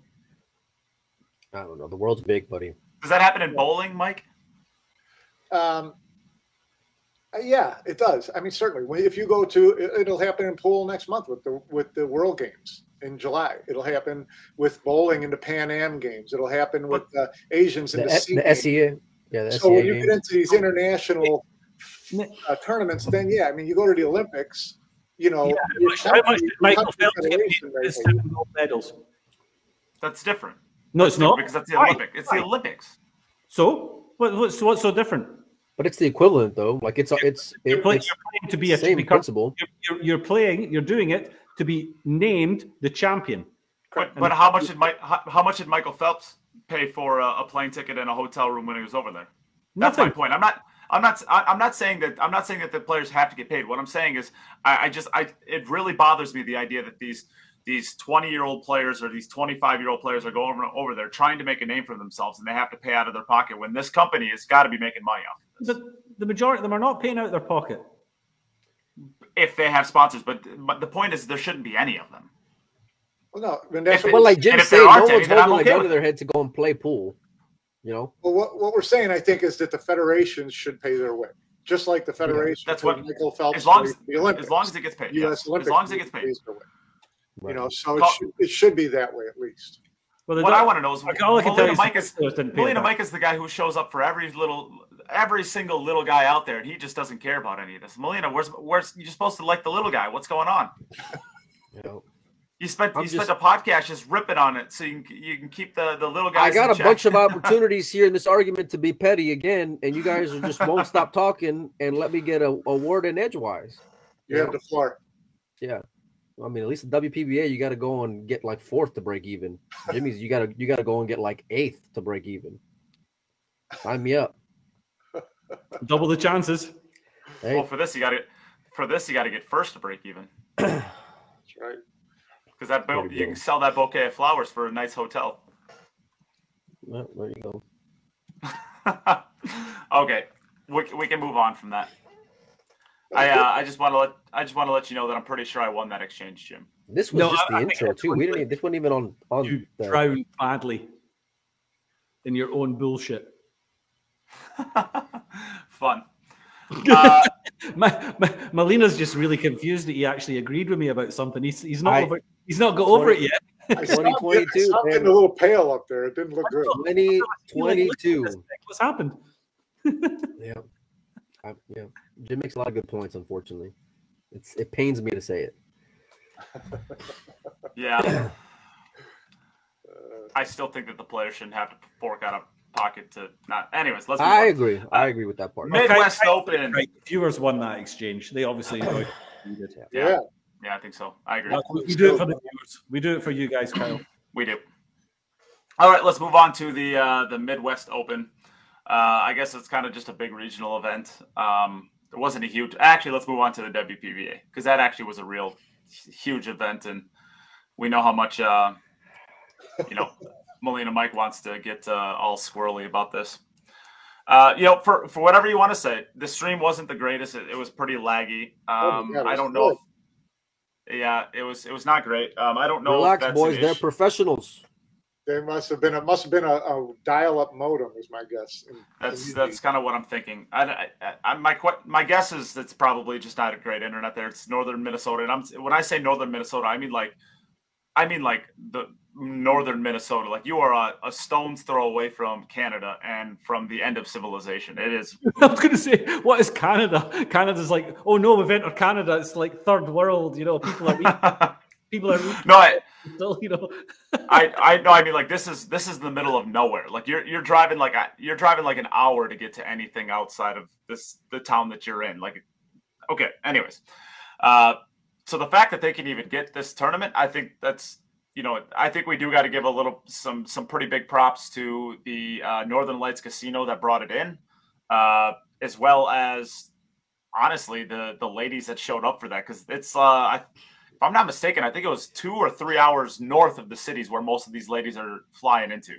I don't know. The world's big, buddy. Does that happen in yeah. bowling, Mike? Um. Yeah, it does. I mean, certainly. If you go to, it'll happen in pool next month with the with the World Games in July. It'll happen with bowling in the Pan Am Games. It'll happen with the Asians in the, the, the S E A. Yeah, the so S E A when you games. Get into these international uh, tournaments, then yeah, I mean, you go to the Olympics. You know, yeah, much, much Michael Phelps his seven gold medals. That's different. No, it's not because that's the Olympics. It's the Olympics. So what, what's what's so different? But it's the equivalent, though. Like it's it's you're, it, playing, it's you're playing to be a same principle. You're, you're, you're playing. You're doing it to be named the champion. But, but how much did Mike? How, how much did Michael Phelps pay for a, a plane ticket and a hotel room when he was over there? That's nothing. My point. I'm not. I'm not. I'm not saying that. I'm not saying that the players have to get paid. What I'm saying is, I, I just. I. It really bothers me the idea that these. These twenty-year-old players or these twenty-five-year-old players are going over, over there trying to make a name for themselves, and they have to pay out of their pocket when this company has got to be making money off of this. But the majority of them are not paying out of their pocket. If they have sponsors. But, but the point is there shouldn't be any of them. Well, no. I mean, that's what, it, well, like Jim said, no one's holding a gun to their head to go and play pool. You know? Well, what, what we're saying, I think, is that the federations should pay their way. Just like the federation. Yeah, that's what Michael Phelps as long as, the Olympics. As long as it gets paid. Yeah. As long as it gets paid. Right. You know, so it should, it should be that way at least. Well, what I want to know is like, Molina Mike is Molina Mike is the guy who shows up for every little, every single little guy out there, and he just doesn't care about any of this. Molina, where's where's you're supposed to like the little guy? What's going on? You know, you spent I'm you just, spent a podcast just ripping on it, so you can you can keep the the little guys. I got in a check. bunch of opportunities here in this argument to be petty again, and you guys just won't stop talking and let me get a, a word in edgewise. You, you have know? the floor. Yeah. I mean, at least the W P B A, you got to go and get like fourth to break even. Jimmy's, you got to you got to go and get like eighth to break even. Sign me up. Double the chances. Hey. Well, for this you got to for this you got to get first to break even. That's right. Because that bo- you, you can sell that bouquet of flowers for a nice hotel. Well, there you go. Okay, we we can move on from that. I uh, I just want to let I just want to let you know that I'm pretty sure I won that exchange, Jim. This was no, just the I, intro I too. We didn't. Even, this wasn't even on. on you the... drowned badly in your own bullshit. Fun. Uh, my, my, Molina's just really confused that he actually agreed with me about something. He's he's not I, over, he's not got twenty, over it yet. twenty twenty-two I'm getting a little pale up there. It didn't look good. twenty twenty-two What's happened? Yeah. I, yeah, Jim makes a lot of good points. Unfortunately, it's it pains me to say it. Yeah, I still think that the players shouldn't have to fork out a pocket to not. Anyways, let's. I on. agree. Uh, I agree with that part. Midwest okay. Open. Right. Viewers won that exchange. They obviously enjoyed it. Yeah. yeah, yeah, I think so. I agree. We do it for the viewers. We do it for you guys, Kyle. We do. All right, let's move on to the uh, the Midwest Open. Uh, I guess it's kind of just a big regional event. Um, it wasn't a huge – actually, let's move on to the W P B A because that actually was a real huge event, and we know how much, uh, you know, Molina Mike wants to get uh, all squirrely about this. Uh, you know, for, for whatever you want to say, the stream wasn't the greatest. It, it was pretty laggy. Um, oh God, I don't know. If, yeah, it was it was not great. Um, I don't know Relax, if that's boys. They're issue. Professionals. There must have been a must have been a, a dial-up modem, is my guess. That's that's kind of what I'm thinking. I, I, I my my guess is it's probably just not a great internet there. It's northern Minnesota, and I'm when I say northern Minnesota, I mean like, I mean like the northern Minnesota. Like you are a, a stone's throw away from Canada and from the end of civilization. It is. I was going to say, what is Canada? Canada's like, oh no, we've entered Canada. It's like third world. You know, people are. People are no, I, you know. I, I no, I mean, like this is this is the middle of nowhere. Like you're you're driving like a, you're driving like an hour to get to anything outside of this the town that you're in. Like, okay, anyways, uh, so the fact that they can even get this tournament, I think that's you know, I think we do got to give a little some some pretty big props to the uh, Northern Lights Casino that brought it in, uh, as well as honestly the the ladies that showed up for that because it's uh. I, if I'm not mistaken, I think it was two or three hours north of the cities where most of these ladies are flying into.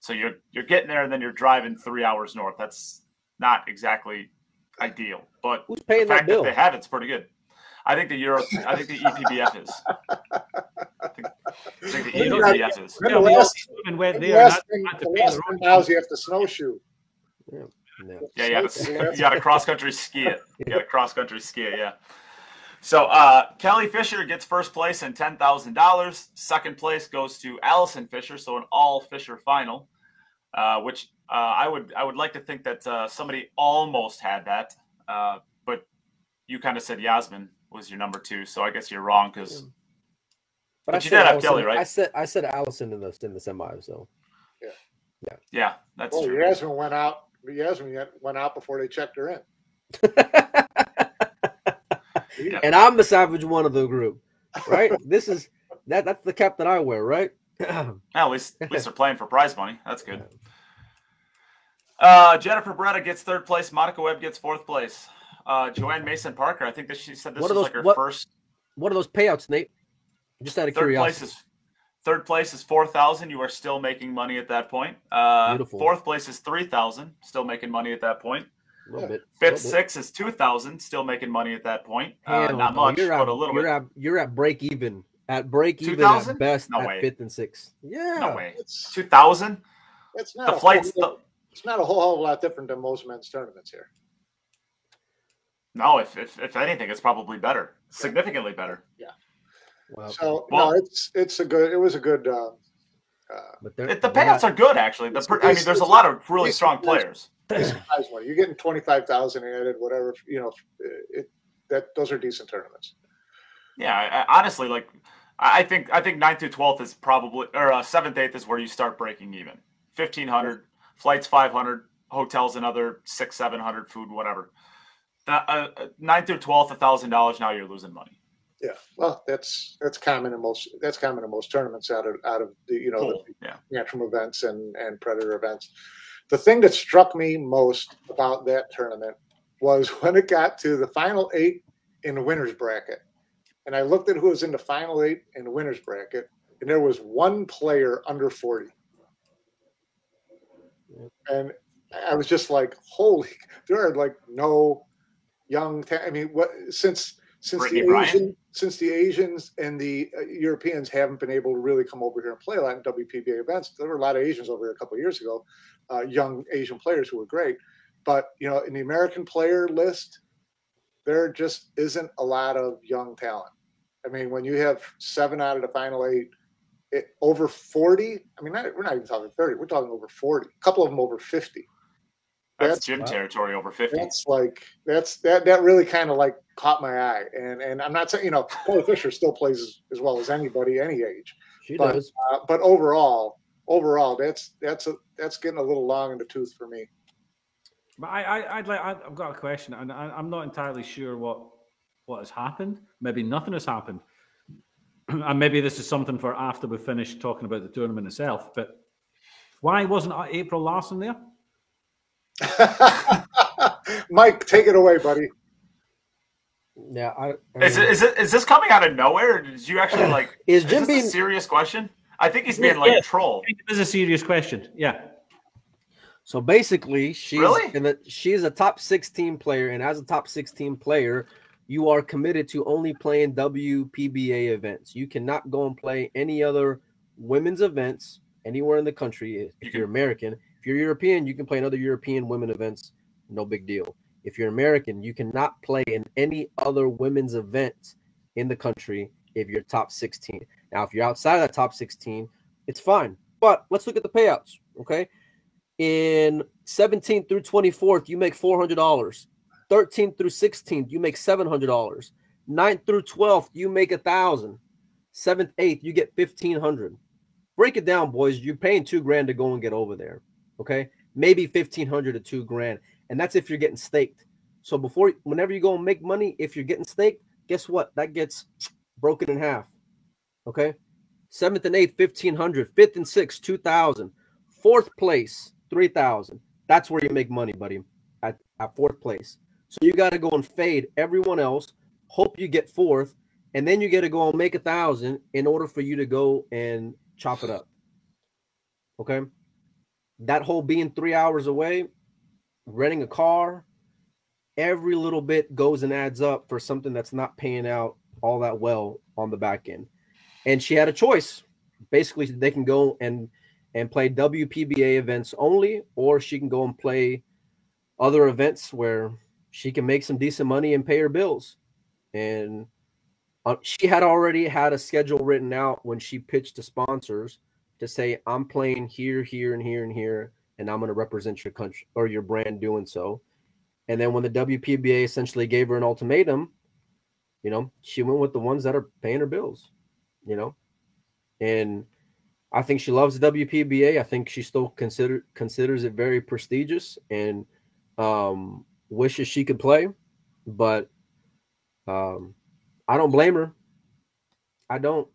So you're you're getting there, and then you're driving three hours north. That's not exactly ideal, but who's paying the fact that, that they have it's pretty good. I think the Euro, I think the E P B F is. I think, I think the E P B F is. Remember last thing, now you have to snowshoe. Yeah, no. yeah, yeah the, you got to cross country ski it. You got to cross country ski it. Yeah. So uh, Kelly Fisher gets first place and ten thousand dollars. Second place goes to Allison Fisher. So an all Fisher final, uh, which uh, I would I would like to think that uh, somebody almost had that, uh, but you kind of said Yasmin was your number two, so I guess you're wrong because. Yeah. But, but you did have Allison, Kelly, right? I said I said Allison in the in the semis, so. Yeah. Yeah. Yeah, that's well, true. Yasmin went out. Yasmin went out before they checked her in. Yeah. And I'm the savage one of the group, right? This is that. That's the cap that I wear, right? At least, at least they're playing for prize money. That's good. Uh, Jennifer Beretta gets third place. Monica Webb gets fourth place. Uh, Joanne Mason Parker. I think that she said this was like her what, first. What are those payouts, Nate? Just out of third curiosity. Place is, third place is four thousand dollars. You are still making money at that point. Uh, Beautiful. Fourth place is three thousand dollars. Still making money at that point. A little bit. Fifth, sixth is two thousand dollars. Still making money at that point. Uh, not much, at, but a little you're bit. At, you're at break even. At break even at best no at way. fifth and sixth. Yeah. No way. two thousand dollars? It's not the flights. Whole, the, it's not a whole, whole lot different than most men's tournaments here. No, if, if, if anything, it's probably better. Significantly better. Yeah. Wow. So well, no, it's it's a good. It was a good. Uh, but it, the payouts are good, actually. The, I mean, there's a lot of really strong players. You're getting twenty-five thousand added, whatever. You know, it, that those are decent tournaments. Yeah, I, honestly, like I think I think ninth through twelfth is probably, or seventh, uh, eighth is where you start breaking even. Fifteen hundred flights, five hundred hotels, another six, seven hundred food, whatever. Ninth uh, through twelfth, a thousand dollars. Now you're losing money. Yeah, well, that's that's common in most that's common in most tournaments out of out of the you know cool. the yeah. Matchroom events and, and Predator events. The thing that struck me most about that tournament was when it got to the final eight in the winners bracket, and I looked at who was in the final eight in the winners bracket, and there was one player under forty, and I was just like, holy! There are like no young. Ta- I mean, what since. Since Brittany the Asian, since the Asians and the uh, Europeans haven't been able to really come over here and play a lot in W P B A events, there were a lot of Asians over here a couple of years ago, uh, young Asian players who were great. But, you know, in the American player list, there just isn't a lot of young talent. I mean, when you have seven out of the final eight, it, over forty, I mean, not, we're not even talking thirty. We're talking over forty, a couple of them over fifty. That's, that's gym wow. territory over fifty. That's like that's that that really kind of like caught my eye, and and I'm not saying you know Corey Fisher still plays as, as well as anybody any age. She but, does, uh, but overall, overall, that's that's a, that's getting a little long in the tooth for me. But I, I I'd like I've got a question, and I, I'm not entirely sure what what has happened. Maybe nothing has happened, and maybe this is something for after we finish talking about the tournament itself. But why wasn't April Larson there? Mike, take it away, buddy. Yeah, I, I is, it, is it is this coming out of nowhere? Or did you actually like? Is, is Jim this being a serious question? I think he's being like yeah, a troll. I think it is a serious question. Yeah. So basically, she's really? in the, she's a top sixteen player, and as a top sixteen player, you are committed to only playing W P B A events. You cannot go and play any other women's events anywhere in the country if you you're can. American. If you're European, you can play in other European women events, no big deal. If you're American, you cannot play in any other women's event in the country if you're top sixteen. Now, if you're outside of that top sixteen, it's fine. But let's look at the payouts, okay? In seventeenth through twenty-fourth, you make four hundred dollars. thirteenth through sixteenth, you make seven hundred dollars. ninth through twelfth, you make one thousand dollars. seventh, eighth, you get fifteen hundred dollars. Break it down, boys. You're paying two grand to go and get over there. Okay, maybe fifteen hundred to two grand. And that's if you're getting staked. So before, whenever you go and make money, if you're getting staked, guess what? That gets broken in half. Okay. Seventh and eighth, fifteen hundred. Fifth and sixth, two thousand. Fourth place, three thousand. That's where you make money, buddy, at, at fourth place. So you got to go and fade everyone else, hope you get fourth, and then you got to go and make a thousand in order for you to go and chop it up. Okay. that whole being three hours away, renting a car, every little bit goes and adds up for something that's not paying out all that well on the back end. And she had a choice. Basically, they can go and and play W P B A events only, or she can go and play other events where she can make some decent money and pay her bills. And uh, she had already had a schedule written out when she pitched to sponsors to say, I'm playing here, here, and here, and here, and I'm going to represent your country or your brand doing so. And then when the W P B A essentially gave her an ultimatum, you know, she went with the ones that are paying her bills, you know. And I think she loves the W P B A. I think she still consider considers it very prestigious and um, wishes she could play. But um, I don't blame her. I don't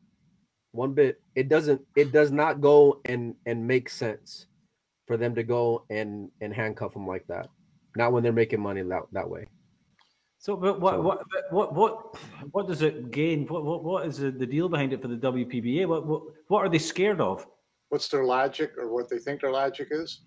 one bit. It doesn't. It does not go and and make sense for them to go and and handcuff them like that. Not when they're making money that that way. So, but what, so. What, what, what, what does it gain? What, what, what is the, the deal behind it for the W P B A? What, what, what are they scared of? What's their logic, or what they think their logic is?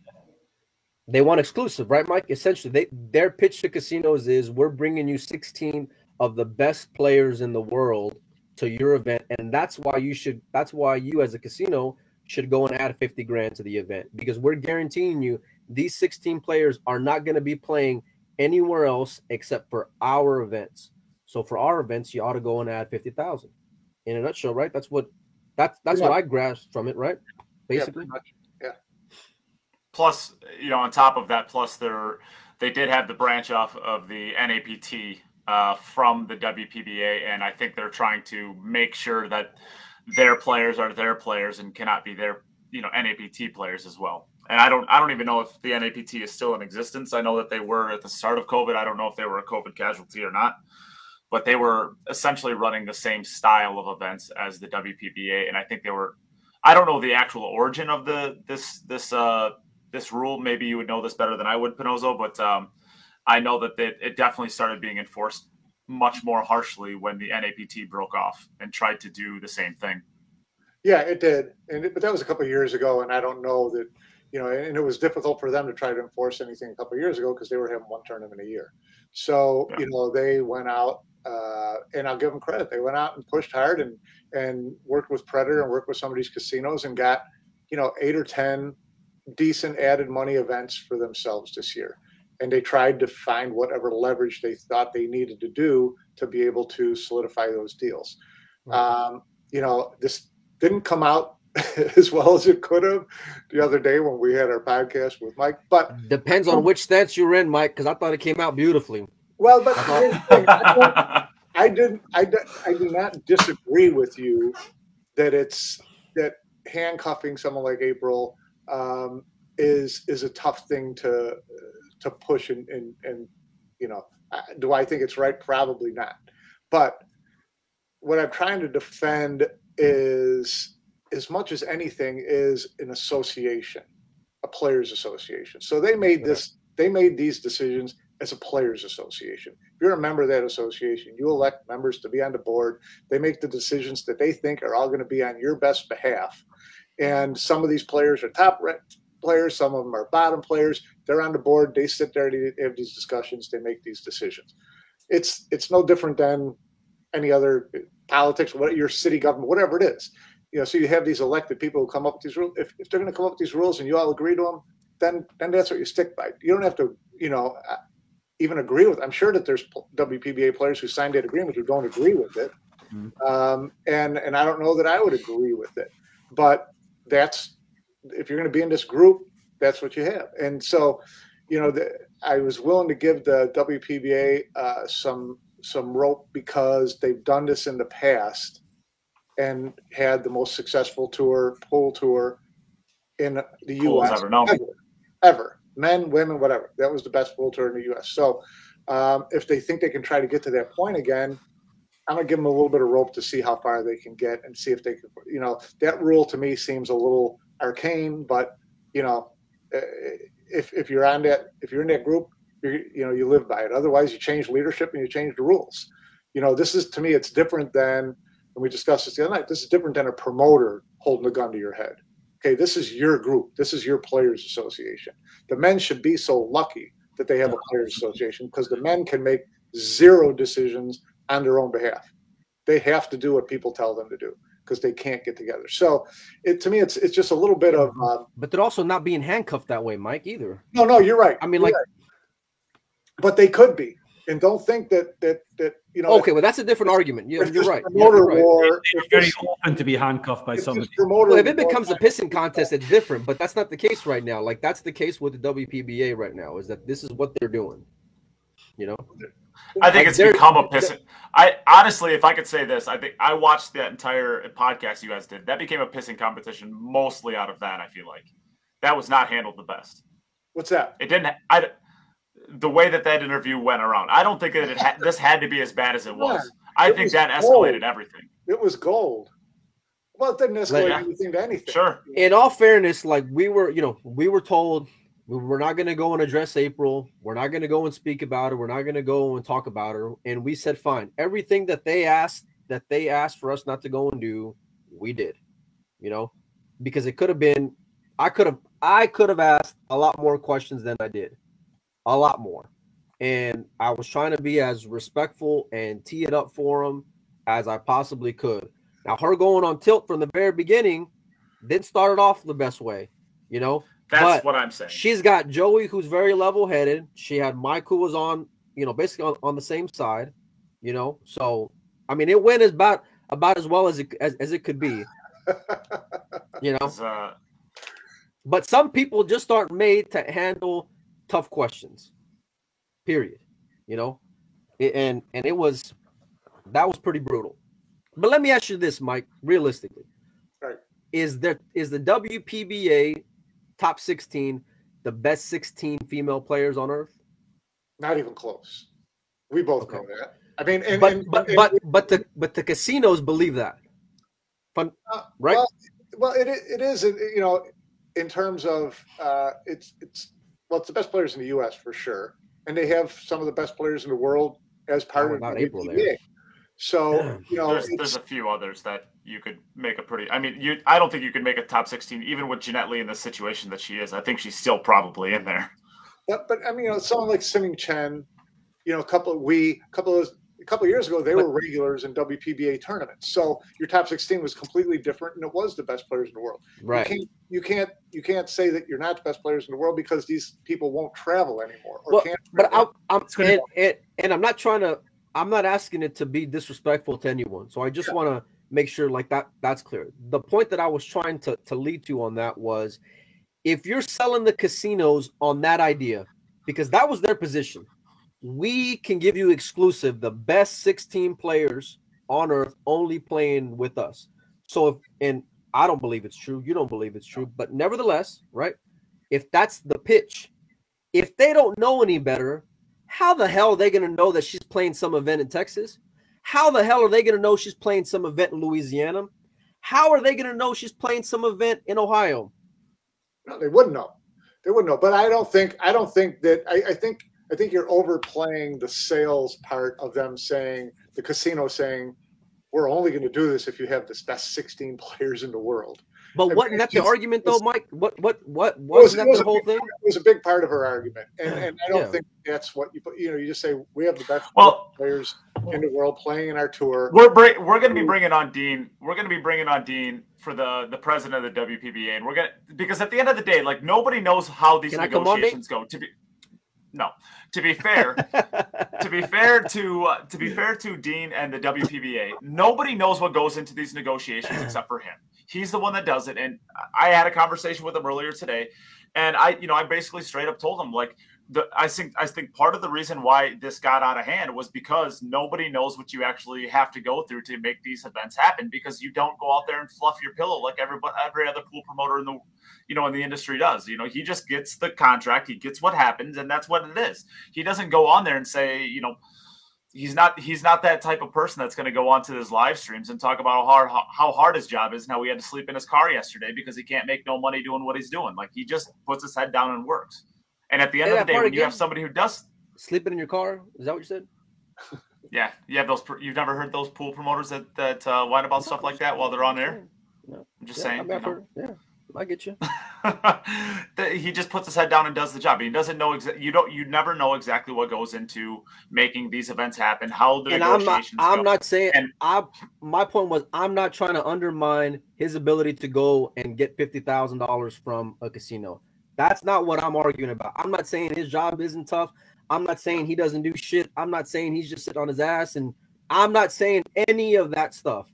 They want exclusive, right, Mike? Essentially, they their pitch to casinos is, we're bringing you sixteen of the best players in the world to your event, and that's why you should. That's why you, as a casino, should go and add fifty grand to the event, because we're guaranteeing you these sixteen players are not going to be playing anywhere else except for our events. So for our events, you ought to go and add fifty thousand. In a nutshell, right? That's what that's that's yeah. what I grasped from it, right? Basically, yeah, much. yeah. Plus, you know, on top of that, plus they're they did have the branch off of the N A P T uh, from the W P B A, and I think they're trying to make sure that their players are their players and cannot be their you know N A P T players as well. And I don't I don't even know if the N A P T is still in existence. I know that they were at the start of COVID. I don't know if they were a COVID casualty or not. But they were essentially running the same style of events as the W P B A. And I think they were – I don't know the actual origin of the this this uh, this rule. Maybe you would know this better than I would, Pinoza. But um, I know that they, it definitely started being enforced much more harshly when the N A P T broke off and tried to do the same thing. Yeah, it did. and it, But that was a couple of years ago, and I don't know that – You know, and it was difficult for them to try to enforce anything a couple of years ago because they were having one tournament a year. So, yeah. you know, they went out, uh, and I'll give them credit. They went out and pushed hard and and worked with Predator and worked with some of these casinos and got, you know, eight or ten decent added money events for themselves this year. And they tried to find whatever leverage they thought they needed to do to be able to solidify those deals. Mm-hmm. Um, you know, this didn't come out as well as it could have the other day when we had our podcast with Mike, but depends on which stance you're in, Mike, because I thought it came out beautifully. Well, but I, I didn't, I, I do not disagree with you that it's that handcuffing someone like April um, is is a tough thing to to push and and, and you know, do I think it's right? Probably not. But what I'm trying to defend is, as much as anything, is an association, a players association. So they made this, they made these decisions as a players association. If you're a member of that association, you elect members to be on the board. They make the decisions that they think are all going to be on your best behalf. And some of these players are top players. Some of them are bottom players. They're on the board. They sit there, they have these discussions. They make these decisions. It's, it's no different than any other politics, what your city government, whatever it is. You know, so you have these elected people who come up with these rules. If, if they're going to come up with these rules and you all agree to them, then then that's what you stick by. You don't have to, you know, even agree with. I'm sure that there's W P B A players who signed that agreement who don't agree with it, mm-hmm. um, and and I don't know that I would agree with it. But that's, if you're going to be in this group, that's what you have. And so, you know, the, I was willing to give the W P B A uh, some some rope because they've done this in the past and had the most successful tour, pool tour in the U S Ever, known. ever, ever, men, women, whatever. That was the best pool tour in the U S So um, if they think they can try to get to that point again, I'm gonna give them a little bit of rope to see how far they can get and see if they can, you know, that rule to me seems a little arcane, but you know, if if you're on that, if you're in that group, you're, you know, you live by it. Otherwise you change leadership and you change the rules. You know, this is, to me, it's different than, and we discussed this the other night, this is different than a promoter holding a gun to your head. Okay, this is your group. This is your players' association. The men should be so lucky that they have a players' association because the men can make zero decisions on their own behalf. They have to do what people tell them to do because they can't get together. So, it to me, it's it's just a little bit of. Um, but they're also not being handcuffed that way, Mike. Either. No, no, you're right. I mean, you're like, right. But they could be, and don't think that that that you know. Okay, if, well, that's a different argument. Yeah, you're right. Promoter yeah, you're war. Right. They're very often to be handcuffed by somebody. Well, if it becomes a pissing contest, it's different. But that's not the case right now. Like that's the case with the W P B A right now. Is that this is what they're doing? You know. I think it's become a pissing. I honestly, if I could say this, I think I watched that entire podcast you guys did. That became a pissing competition mostly out of that. I feel like that was not handled the best. What's that? It didn't. I the way that that interview went around. I don't think that it ha- this had to be as bad as it was. Yeah, I it think was that escalated gold. everything. It was gold. Well, it didn't escalate yeah. anything to anything. Sure. In all fairness, like we were, you know, we were told. We're not going to go and address April. We're not going to go and speak about her. We're not going to go and talk about her. And we said, fine. Everything that they asked, that they asked for us not to go and do, we did, you know, because it could have been, I could have, I could have asked a lot more questions than I did, a lot more. And I was trying to be as respectful and tee it up for them as I possibly could. Now, her going on tilt from the very beginning didn't start it off the best way, you know. That's but what I'm saying. She's got Joey, who's very level-headed. She had Mike, who was on, you know, basically on, on the same side, you know. So, I mean, it went as about, about as well as it as, as it could be, you know. Uh... But some people just aren't made to handle tough questions, period, you know. And and it was that was pretty brutal. But let me ask you this, Mike, realistically, right. is there is the W P B A top sixteen, the best sixteen female players on earth? Not even close. We both okay. know that. I mean, and, but, and, but, and, but but the but the casinos believe that, Fun, uh, right? Well, well, it it is you know, in terms of uh, it's it's well, it's the best players in the U S for sure, and they have some of the best players in the world as part oh, of the W P B A. So yeah. you know, there's, there's a few others that you could make a pretty. I mean, you. I don't think you could make a top sixteen, even with Jeanette Lee in the situation that she is. I think she's still probably in there. But, but I mean, you know, someone like Siming Chen, you know, a couple of we, a couple of a couple of years ago, they were regulars in W P B A tournaments. So your top sixteen was completely different, and it was the best players in the world. Right. You can't you can't, you can't say that you're not the best players in the world because these people won't travel anymore or well, can't. But I, I'm and, and and I'm not trying to. I'm not asking it to be disrespectful to anyone. So I just yeah. want to make sure like that that's clear. The point that I was trying to, to lead to on that was if you're selling the casinos on that idea, because that was their position, we can give you exclusive, the best sixteen players on earth only playing with us. So, if, and I don't believe it's true. You don't believe it's true, but nevertheless, right? If that's the pitch, if they don't know any better, how the hell are they going to know that she's playing some event in Texas? How the hell are they going to know she's playing some event in Louisiana? How are they going to know she's playing some event in Ohio? No, they wouldn't know. They wouldn't know. But I don't think I don't think that I, I think I think you're overplaying the sales part of them saying the casino saying we're only going to do this if you have the best sixteen players in the world. But wasn't that the argument, though, Mike? What, what, what, what was that the whole thing? It was a big part of her argument, and, and I don't yeah. think that's what you put. You know, you just say we have the best well, players in the world playing in our tour. We're bring, we're going to be bringing on Dean. We're going to be bringing on Dean for the, the president of the W P B A, and we're going because at the end of the day, like nobody knows how these Can negotiations go. To be no, to be fair, to be fair to uh, to be fair to Dean and the W P B A, nobody knows what goes into these negotiations except for him. He's the one that does it. And I had a conversation with him earlier today. And I, you know, I basically straight up told him, like, the, I think I think part of the reason why this got out of hand was because nobody knows what you actually have to go through to make these events happen because you don't go out there and fluff your pillow like everybody, every other pool promoter in the, you know, in the industry does. You know, he just gets the contract. He gets what happens, and that's what it is. He doesn't go on there and say, you know, He's not he's not that type of person that's going to go onto his live streams and talk about how hard, how, how hard his job is and how he had to sleep in his car yesterday because he can't make no money doing what he's doing. Like, he just puts his head down and works. And at the end yeah, of the day, when again, you have somebody who does... Sleeping in your car? Is that what you said? Yeah. You have those, you've never heard those pool promoters that, that uh, whine about no, stuff like that while they're on air? No. I'm just yeah, saying. I mean, you know. heard, yeah. I get you. He just puts his head down and does the job. He doesn't know exactly. You don't. You never know exactly what goes into making these events happen. How the and negotiations. I'm not, I'm go. not saying. And I. My point was, I'm not trying to undermine his ability to go and get fifty thousand dollars from a casino. That's not what I'm arguing about. I'm not saying his job isn't tough. I'm not saying he doesn't do shit. I'm not saying he's just sitting on his ass. And I'm not saying any of that stuff.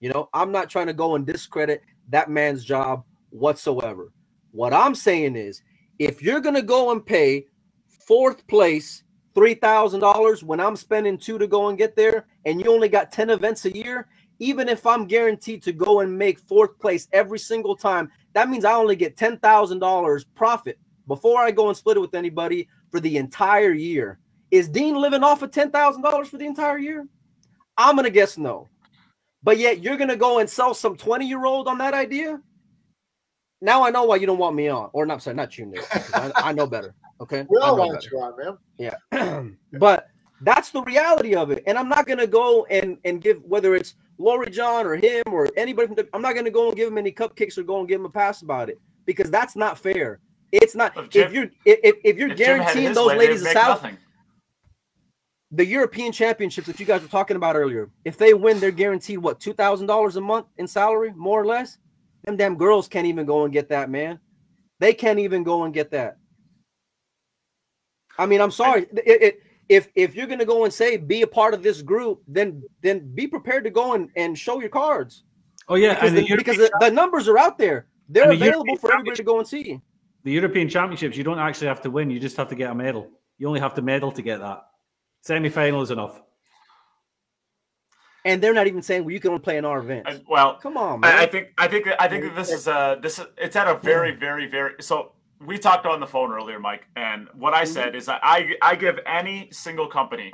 You know, I'm not trying to go and discredit that man's job whatsoever. What I'm saying is, if you're going to go and pay fourth place three thousand dollars when I'm spending two to go and get there, and you only got ten events a year, even if I'm guaranteed to go and make fourth place every single time, that means I only get ten thousand dollars profit before I go and split it with anybody for the entire year. Is Dean living off of ten thousand dollars for the entire year? I'm going to guess no. But yet you're going to go and sell some twenty-year-old on that idea? Now I know why you don't want me on. Or, not, sorry, not you, Nick. I, I know better, okay? We all want you on, man. Yeah. But that's the reality of it. And I'm not going to go and, and give, whether it's Laurie John or him or anybody, from the, I'm not going to go and give him any cupcakes or go and give him a pass about it because that's not fair. It's not. If, Jim, if you're if, if you're if guaranteeing those ladies a salary, the European Championships that you guys were talking about earlier, if they win, they're guaranteed what two thousand dollars a month in salary, more or less. Them damn girls can't even go and get that, man. They can't even go and get that. I mean, I'm sorry. I, it, it, if if you're gonna go and say be a part of this group, then then be prepared to go and, and show your cards. Oh yeah, because, the, the, because the, the numbers are out there. They're available European for everybody to go and see. The European Championships, you don't actually have to win. You just have to get a medal. You only have to medal to get that. Semi-final is enough. And they're not even saying, well, you can only play in our event. I, well, come on, man. I, I think I think I think this is uh this is, it's at a very very very. So we talked on the phone earlier, Mike, and what I said is that I I give any single company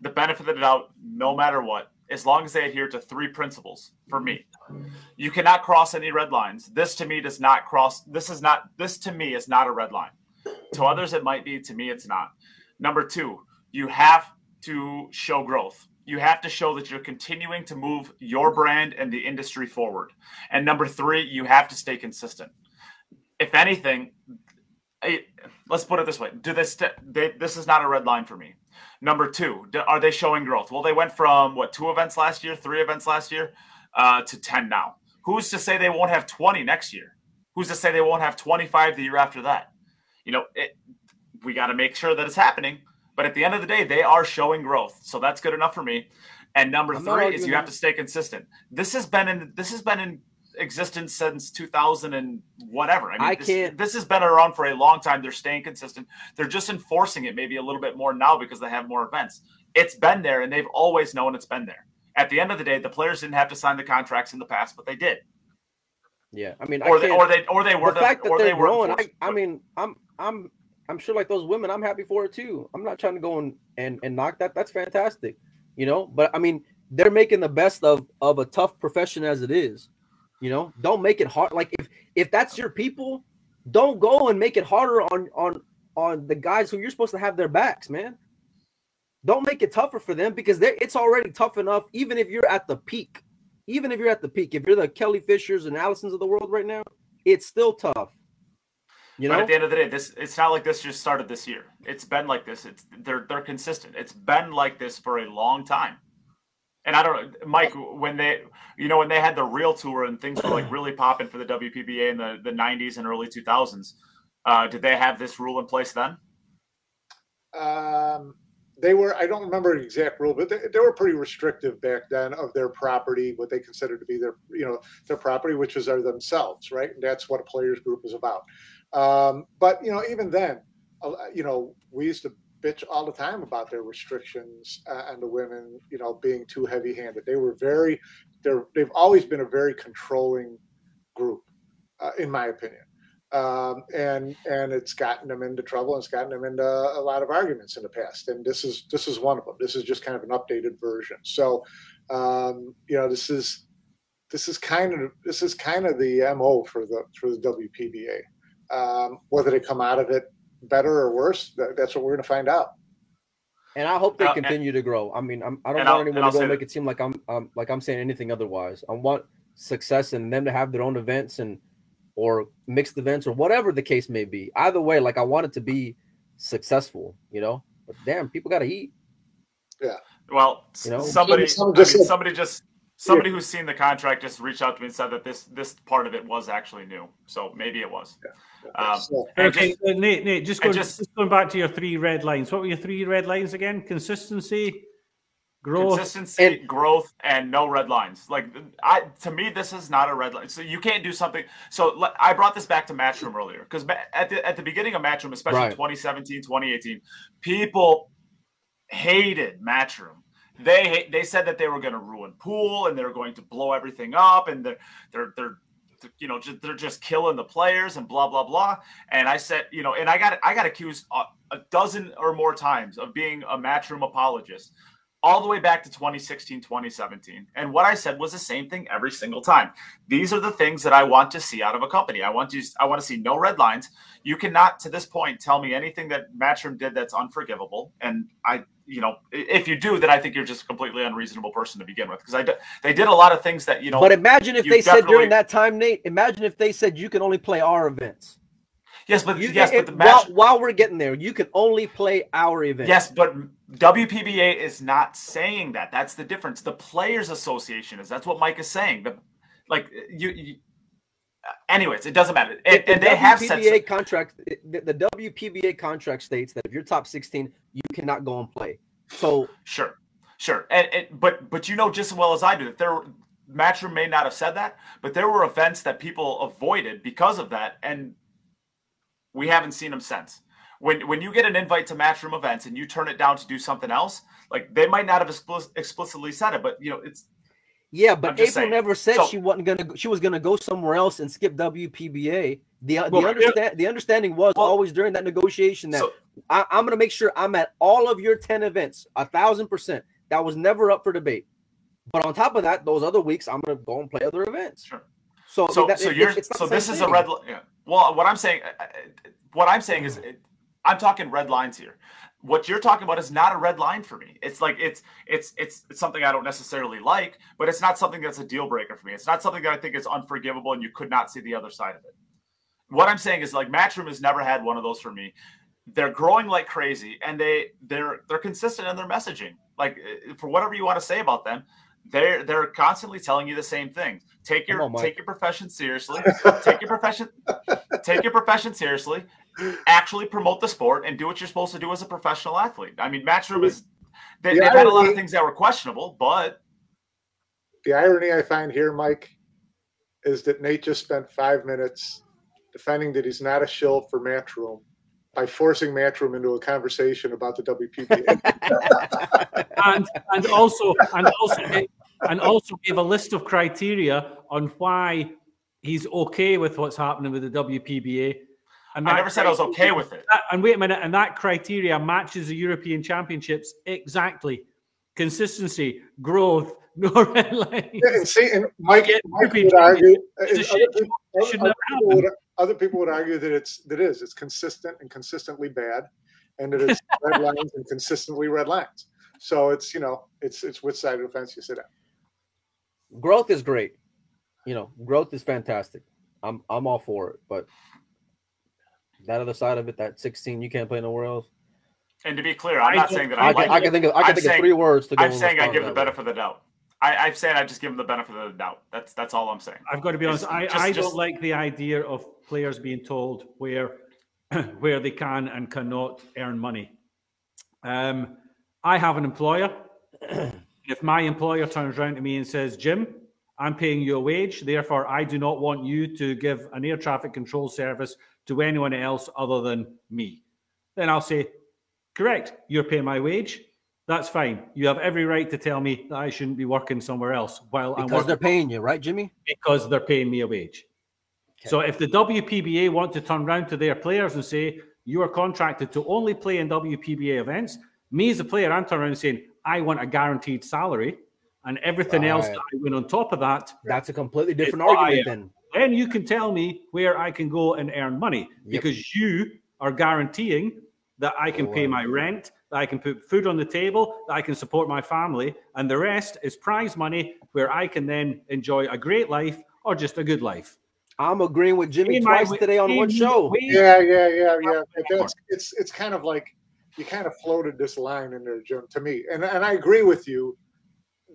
the benefit of the doubt, no matter what, as long as they adhere to three principles for me. You cannot cross any red lines. This to me does not cross. This is not, this to me is not a red line. To others, it might be. To me, it's not. Number two, you have to show growth. You have to show that you're continuing to move your brand and the industry forward. And number three, you have to stay consistent. If anything, I, let's put it this way. Do this, they, this is not a red line for me. Number two, are they showing growth? Well, they went from what, two events last year, three events last year uh, to ten now. Who's to say they won't have twenty next year? Who's to say they won't have twenty-five the year after that? You know, it, we got to make sure that it's happening. But at the end of the day, they are showing growth. So that's good enough for me. And number I'm three is you have to stay consistent. This has been in, this has been in existence since two thousand and whatever. I mean, I this, can't. this has been around for a long time. They're staying consistent. They're just enforcing it maybe a little bit more now because they have more events. It's been there, and they've always known it's been there. At the end of the day, the players didn't have to sign the contracts in the past, but they did. Yeah, I mean, I or, they, or they or they were the fact to, that or they're they growing. I, I mean, I'm I'm I'm sure like those women, I'm happy for it too. I'm not trying to go and, and, and knock that. That's fantastic, you know. But I mean, they're making the best of of a tough profession as it is. You know, don't make it hard. Like if, if that's your people, don't go and make it harder on, on, on the guys who you're supposed to have their backs, man. Don't make it tougher for them because they're, it's already tough enough. Even if you're at the peak, even if you're at the peak, if you're the Kelly Fishers and Allisons of the world right now, it's still tough. You know, but at the end of the day, this, it's not like this just started this year. It's been like this. It's they're, they're consistent. It's been like this for a long time. And I don't know, Mike, when they, you know, when they had the Real Tour and things were like really popping for the W P B A in the, the nineties and early two thousands, uh, did they have this rule in place then? Um, they were, I don't remember the exact rule, but they, they were pretty restrictive back then of their property, what they considered to be their, you know, their property, which is their themselves, right? And that's what a players group is about. Um, but, you know, even then, you know, we used to bitch all the time about their restrictions uh, and the women, you know, being too heavy-handed. They were very, they're, they've always been a very controlling group, uh, in my opinion. Um, and and it's gotten them into trouble. It's gotten them into a lot of arguments in the past. And this is this is one of them. This is just kind of an updated version. So, um, you know, this is this is kind of this is kind of the M O for the for the W P B A. Um, whether they come out of it better or worse, that, that's what we're going to find out. And I hope they uh, continue and, to grow. I mean, I'm, I don't want anyone to go make that. it seem like I'm um, like I'm saying anything otherwise. I want success and them to have their own events and or mixed events or whatever the case may be. Either way, like, I want it to be successful, you know? But damn, people got to eat. Yeah. Well, you know? somebody, I mean, somebody just somebody who's seen the contract just reached out to me and said that this this part of it was actually new. So maybe it was. Yeah. Um, okay, just, uh, Nate, Nate, just going, just, just going back to your three red lines. What were your three red lines again? Consistency, growth, consistency, and- growth, and no red lines. Like, I, to me, this is not a red line. So you can't do something. So I brought this back to Matchroom earlier, because at the at the beginning of Matchroom, especially right. twenty seventeen, twenty eighteen, people hated Matchroom. They they said that they were going to ruin pool and they're going to blow everything up, and they're they're they're you know just, they're just killing the players and blah blah blah. And I said, you know, and I got I got accused a, a dozen or more times of being a Matchroom apologist, all the way back to twenty sixteen, twenty seventeen. And what I said was the same thing every single time. These are the things that I want to see out of a company. I want to I want to see no red lines. You cannot, to this point, tell me anything that Matchroom did that's unforgivable. And I, you know, if you do, then I think you're just a completely unreasonable person to begin with. Because I, they did a lot of things that, you know. But imagine if they said during that time, Nate, imagine if they said you can only play our events. Yes, but you, yes, it, but the match while, while we're getting there, you can only play our event. Yes, but W P B A is not saying that. That's the difference. The Players Association is. That's what Mike is saying. The, like you, you. Anyways, it doesn't matter. And, the and they W P B A have said contract. The, the W P B A contract states that if you're top sixteen, you cannot go and play. So sure, sure, and, and but but you know just as well as I do that there. Matchroom may not have said that, but there were events that people avoided because of that, and we haven't seen them since. When when you get an invite to Matchroom events and you turn it down to do something else, like they might not have expl- explicitly said it, but you know it's. Yeah, but April saying. never said so, she wasn't gonna. She was gonna go somewhere else and skip W P B A. The well, the understand yeah. the understanding was well, always during that negotiation that so, I, I'm gonna make sure I'm at all of your ten events, a thousand percent. That was never up for debate. But on top of that, those other weeks I'm gonna go and play other events. Sure. So so, that, so it, you're so this thing. is a red. Yeah. Well, what I'm saying, what I'm saying is, I'm talking red lines here. What you're talking about is not a red line for me. It's like it's it's it's, it's something I don't necessarily like, but it's not something that's a deal breaker for me. It's not something that I think is unforgivable, and you could not see the other side of it. What I'm saying is, like, Matchroom has never had one of those for me. They're growing like crazy, and they they're they're consistent in their messaging. Like, for whatever you want to say about them, They're they're constantly telling you the same thing. Take your on, take your profession seriously. take your profession take your profession seriously. Actually promote the sport and do what you're supposed to do as a professional athlete. I mean, Matchroom is they, the they've irony, had a lot of things that were questionable, but the irony I find here, Mike, is that Nate just spent five minutes defending that he's not a shill for Matchroom by forcing Matchroom into a conversation about the W P B A. and and also and also and also gave a list of criteria on why he's okay with what's happening with the W P B A. And I never said I was okay with it. That, and wait a minute, and that criteria matches the European Championships exactly. Consistency, growth, no red lines. Yeah, and see, and Mike, Mike would argue. Other people would argue that it's that is it's consistent and consistently bad, and that it's red lines and consistently red lines. So it's you know it's it's which side of the fence you sit on. Growth is great, you know. Growth is fantastic. I'm I'm all for it, but that other side of it, that sixteen, you can't play nowhere else. And to be clear, I'm not saying that I, I like. Can, I can think of I can I'm think saying, of three words to go. I'm saying I give the benefit of the doubt. I, I'm saying I just give them the benefit of the doubt. That's that's all I'm saying. I've got to be honest. Just, I, just, I don't just, like the idea of players being told where where they can and cannot earn money. Um, I have an employer. If my employer turns around to me and says, Jim, I'm paying you a wage, therefore I do not want you to give an air traffic control service to anyone else other than me, then I'll say, correct, you're paying my wage. That's fine. You have every right to tell me that I shouldn't be working somewhere else while I'm working. Because they're paying you, right, Jimmy? Because they're paying me a wage. Okay. So if the W P B A want to turn round to their players and say, you are contracted to only play in W P B A events, me as a player, I'm turning around and saying, I want a guaranteed salary and everything right. else that I win on top of that. That's a completely different argument then. Then you can tell me where I can go and earn money yep. because you are guaranteeing that I can oh, pay my rent, that I can put food on the table, that I can support my family, and the rest is prize money where I can then enjoy a great life or just a good life. I'm agreeing with Jimmy twice today on one show. Yeah, yeah, yeah, yeah. It's, it's it's kind of like you kind of floated this line in there, Jim, to me. And and I agree with you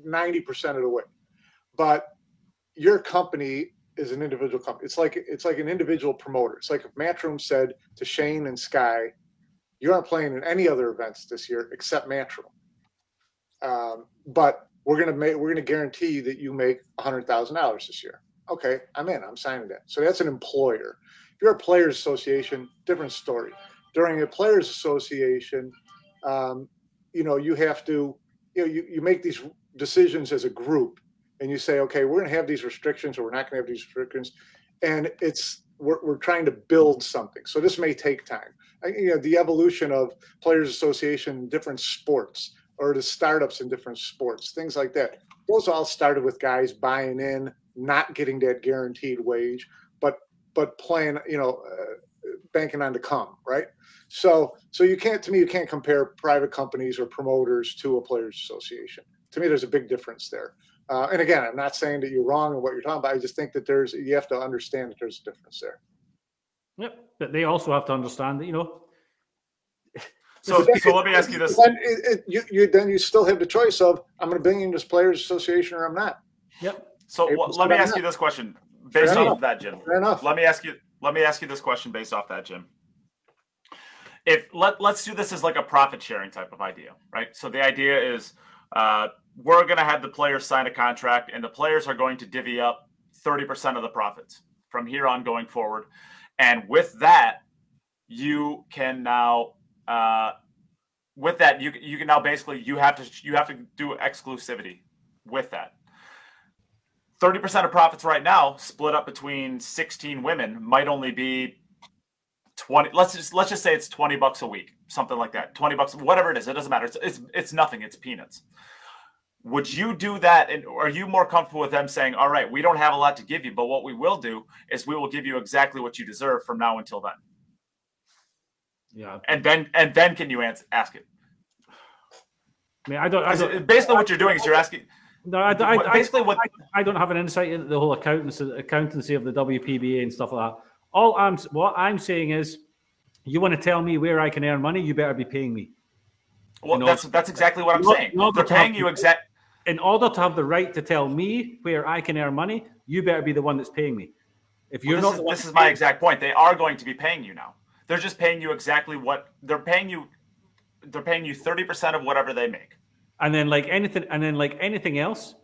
ninety percent of the way. But your company is an individual company. It's like it's like an individual promoter. It's like if Matchroom said to Shane and Sky, you aren't playing in any other events this year except Matchroom. Um, but we're gonna make we're gonna guarantee you that you make a hundred thousand dollars this year. Okay, I'm in. I'm signing that. So that's an employer. If you're a players' association, different story. During a players' association, um, you know, you have to, you know, you, you make these decisions as a group, and you say, okay, we're going to have these restrictions, or we're not going to have these restrictions, and it's we're we're trying to build something. So this may take time. I, you know, the evolution of players' association in different sports, or the startups in different sports, things like that. Those all started with guys buying in, not getting that guaranteed wage, but but playing, you know, uh, banking on the come, right? So so you can't, to me, you can't compare private companies or promoters to a players' association. To me, there's a big difference there. Uh, and again, I'm not saying that you're wrong in what you're talking about. I just think that there's, you have to understand that there's a difference there. Yep, but they also have to understand that, you know. So, so let me ask you this. Then, it, it, you, you, then you still have the choice of, I'm going to bring in this players' association or I'm not. Yep. So well, let me ask you this question based Fair off enough. that, Jim. Fair enough. Let me ask you. Let me ask you this question based off that, Jim. If let let's do this as like a profit sharing type of idea, right? So the idea is uh, we're going to have the players sign a contract, and the players are going to divvy up thirty percent of the profits from here on going forward. And with that, you can now uh, with that you you can now basically you have to you have to do exclusivity with that. thirty percent of profits right now split up between sixteen women might only be twenty. Let's just, let's just say it's twenty bucks a week, something like that. twenty bucks, whatever it is. It doesn't matter. It's, it's, it's nothing. It's peanuts. Would you do that? And are you more comfortable with them saying, all right, we don't have a lot to give you, but what we will do is we will give you exactly what you deserve from now until then. Yeah. And then, and then can you answer, ask it? I mean, I don't, I don't based on what you're doing is you're asking, No, I, I, Basically I, what... I, I don't have an insight into the whole accountancy, accountancy of the W P B A and stuff like that. All I'm, what I'm saying is, you want to tell me where I can earn money, you better be paying me. Well, that's that's exactly what I'm saying. They're paying you exact. In order to have the right to tell me where I can earn money, you better be the one that's paying me. If you're not, this is my exact point. They are going to be paying you now. They're just paying you exactly what they're paying you. They're paying you thirty percent of whatever they make. And then, like anything, and then like anything else,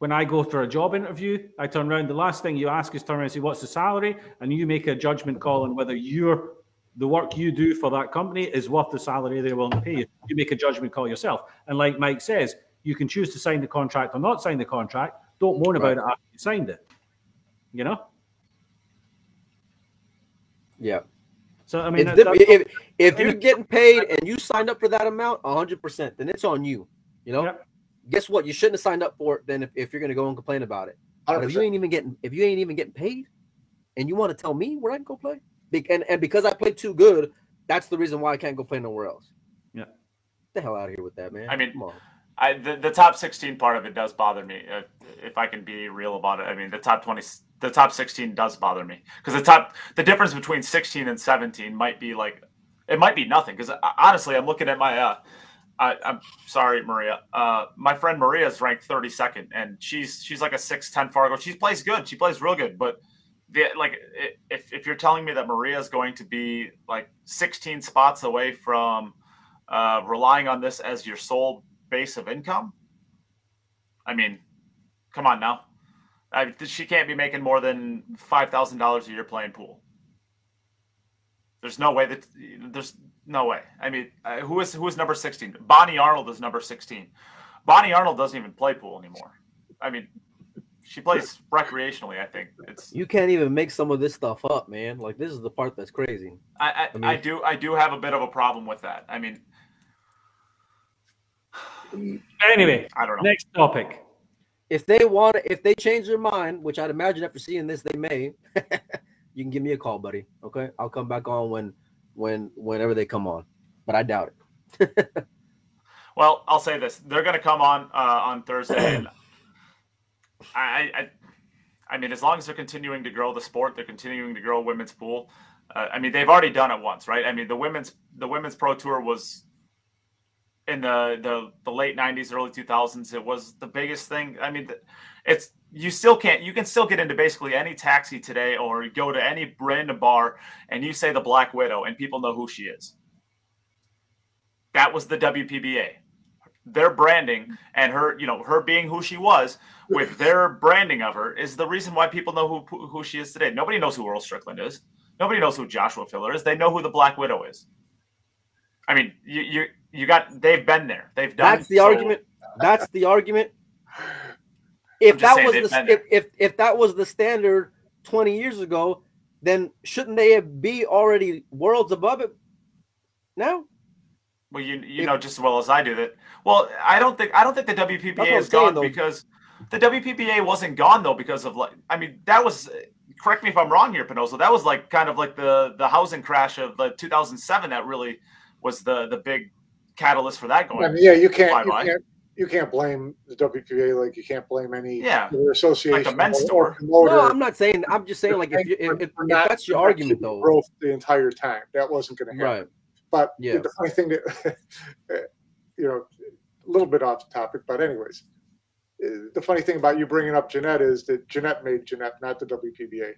when I go for a job interview, I turn around. The last thing you ask is turn around and say, "What's the salary?" And you make a judgment call on whether your the work you do for that company is worth the salary they're willing to pay you. You make a judgment call yourself. And like Mike says, you can choose to sign the contract or not sign the contract. Don't moan right. about it after you signed it. You know? Yeah. So I mean, if, that, if, if, if you're getting paid and you signed up for that amount, one hundred percent, then it's on you. You know, yep. Guess what? You shouldn't have signed up for it. Then, if, if you're going to go and complain about it, but if you ain't even getting, if you ain't even getting paid, and you want to tell me where I can go play, Be- and and because I played too good, that's the reason why I can't go play nowhere else. Yeah, get the hell out of here with that, man. I mean, I the, the top sixteen part of it does bother me. Uh, if I can be real about it, I mean, the top twenty, the top sixteen does bother me because the top, the difference between sixteen and seventeen might be like, it might be nothing. Because honestly, I'm looking at my. Uh, I, I'm sorry, Maria. Uh, my friend Maria is ranked thirty-second, and she's she's like a six ten Fargo. She plays good. She plays real good. But the, like, if if you're telling me that Maria is going to be like sixteen spots away from uh, relying on this as your sole base of income, I mean, come on now. I, she can't be making more than five thousand dollars a year playing pool. There's no way that there's. No way. I mean, uh, who is who is number sixteen? Bonnie Arnold is number sixteen. Bonnie Arnold doesn't even play pool anymore. I mean, she plays recreationally. I think it's you can't even make some of this stuff up, man. Like this is the part that's crazy. I I, I, mean, I do I do have a bit of a problem with that. I mean, anyway, I don't know. Next topic. If they want, if they change their mind, which I'd imagine after seeing this, they may. You can give me a call, buddy. Okay, I'll come back on when. When whenever they come on, but I doubt it. Well, I'll say this: they're going to come on uh, on Thursday, and I, I I mean, as long as they're continuing to grow the sport, they're continuing to grow women's pool. Uh, I mean, they've already done it once, right? I mean, the women's the women's pro tour was in the the, the late nineties, early two thousands. It was the biggest thing. I mean, it's you still can't you can still get into basically any taxi today or go to any random bar and you say the Black Widow and people know who she is. That was the W P B A. Their branding and her, you know, her being who she was with their branding of her is the reason why people know who who she is today. Nobody knows who Earl Strickland is. Nobody knows who Joshua Filler is. They know who the Black Widow is. I mean, you you you got they've been there. They've done. That's the so. argument. That's the argument. If that was the if, if if that was the standard twenty years ago, then shouldn't they be already worlds above it now? Well, you you know just as well as I do that. Well, I don't think I don't think the W P B A is gone though. Because the W P B A wasn't gone though because of like I mean that was correct me if I'm wrong here, Pinoza. That was like kind of like the the housing crash of like two thousand seven that really was the the big catalyst for that going. I mean, yeah, you can't you, can't you can't blame the W P B A like you can't blame any yeah association like a men's store. No, I'm not saying. I'm just saying like if, you, if, if, if that's your argument though, growth the entire time that wasn't going to happen. Right. But yeah. The funny thing that, you know, a little bit off topic, but anyways, the funny thing about you bringing up Jeanette is that Jeanette made Jeanette, not the W P B A.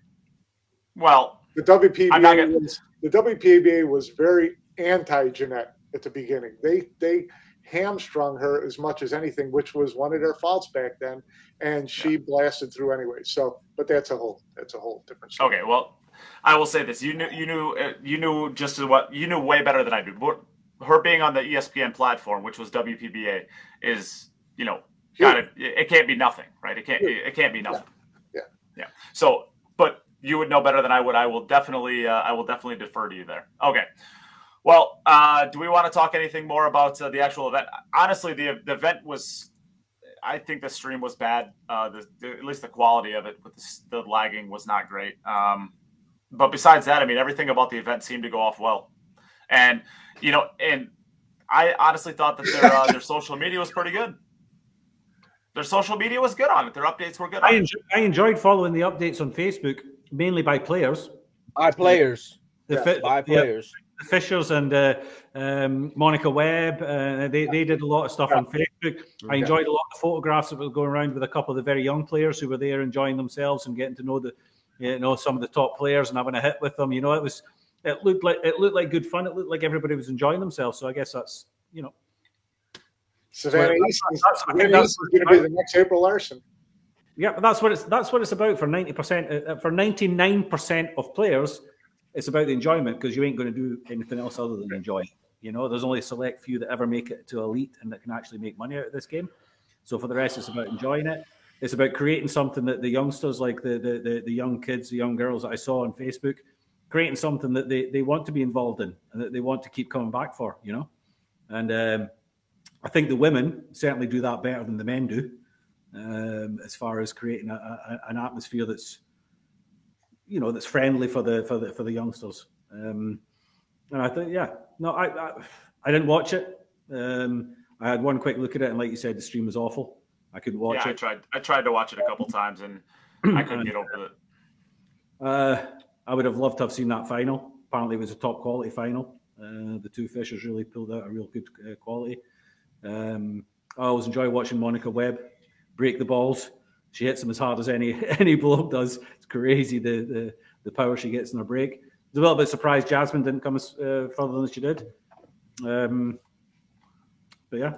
Well, the W P B A gonna... was the W P B A was very anti-Jeanette at the beginning. They they hamstrung her as much as anything, which was one of their faults back then, and she yeah. blasted through anyway. So, but that's a whole that's a whole different story. Okay, well. I will say this: you knew, you knew, you knew just as what you knew way better than I do. Her being on the E S P N platform, which was W P B A, is you know, got it. It can't be nothing, right? It can't. It can't be nothing. Yeah, yeah. So, but you would know better than I would. I will definitely. Uh, I will definitely defer to you there. Okay. Well, uh, do we want to talk anything more about uh, the actual event? Honestly, the the event was. I think the stream was bad. Uh, the, the at least the quality of it with the, the lagging was not great. Um, But besides that, I mean, everything about the event seemed to go off well. And, you know, and I honestly thought that their uh, their social media was pretty good. Their social media was good on it. Their updates were good on I enjoy, it. I enjoyed following the updates on Facebook, mainly by players. By players. The, yes, the, by players. The, the Fishers and uh, um, Monica Webb, uh, they, they did a lot of stuff yeah. on Facebook. I enjoyed a lot of the photographs that were going around with a couple of the very young players who were there enjoying themselves and getting to know the you know, some of the top players and having a hit with them, you know, it was, it looked like, it looked like good fun. It looked like everybody was enjoying themselves. So I guess that's, you know. Savannah Easton's going to be the next April Larson. Yeah, but that's what it's, that's what it's about for ninety percent, for ninety-nine percent of players, it's about the enjoyment because you ain't going to do anything else other than enjoy. You know, there's only a select few that ever make it to elite and that can actually make money out of this game. So for the rest, it's about enjoying it. It's about creating something that the youngsters, like the, the the the young kids, the young girls that I saw on Facebook, creating something that they, they want to be involved in and that they want to keep coming back for, you know. And um, I think the women certainly do that better than the men do, um, as far as creating a, a, an atmosphere that's, you know, that's friendly for the for the for the youngsters. Um, and I think, yeah, no, I I, I didn't watch it. Um, I had one quick look at it, and like you said, the stream was awful. I could watch yeah, it. I tried. I tried to watch it a couple times, and I couldn't get over it. Uh, I would have loved to have seen that final. Apparently, it was a top quality final. Uh, the two Fishers really pulled out a real good uh, quality. Um, I always enjoy watching Monica Webb break the balls. She hits them as hard as any any bloke does. It's crazy the the, the power she gets in her break. I was a little bit surprised Yasmin didn't come as uh, further than she did. Um, but yeah.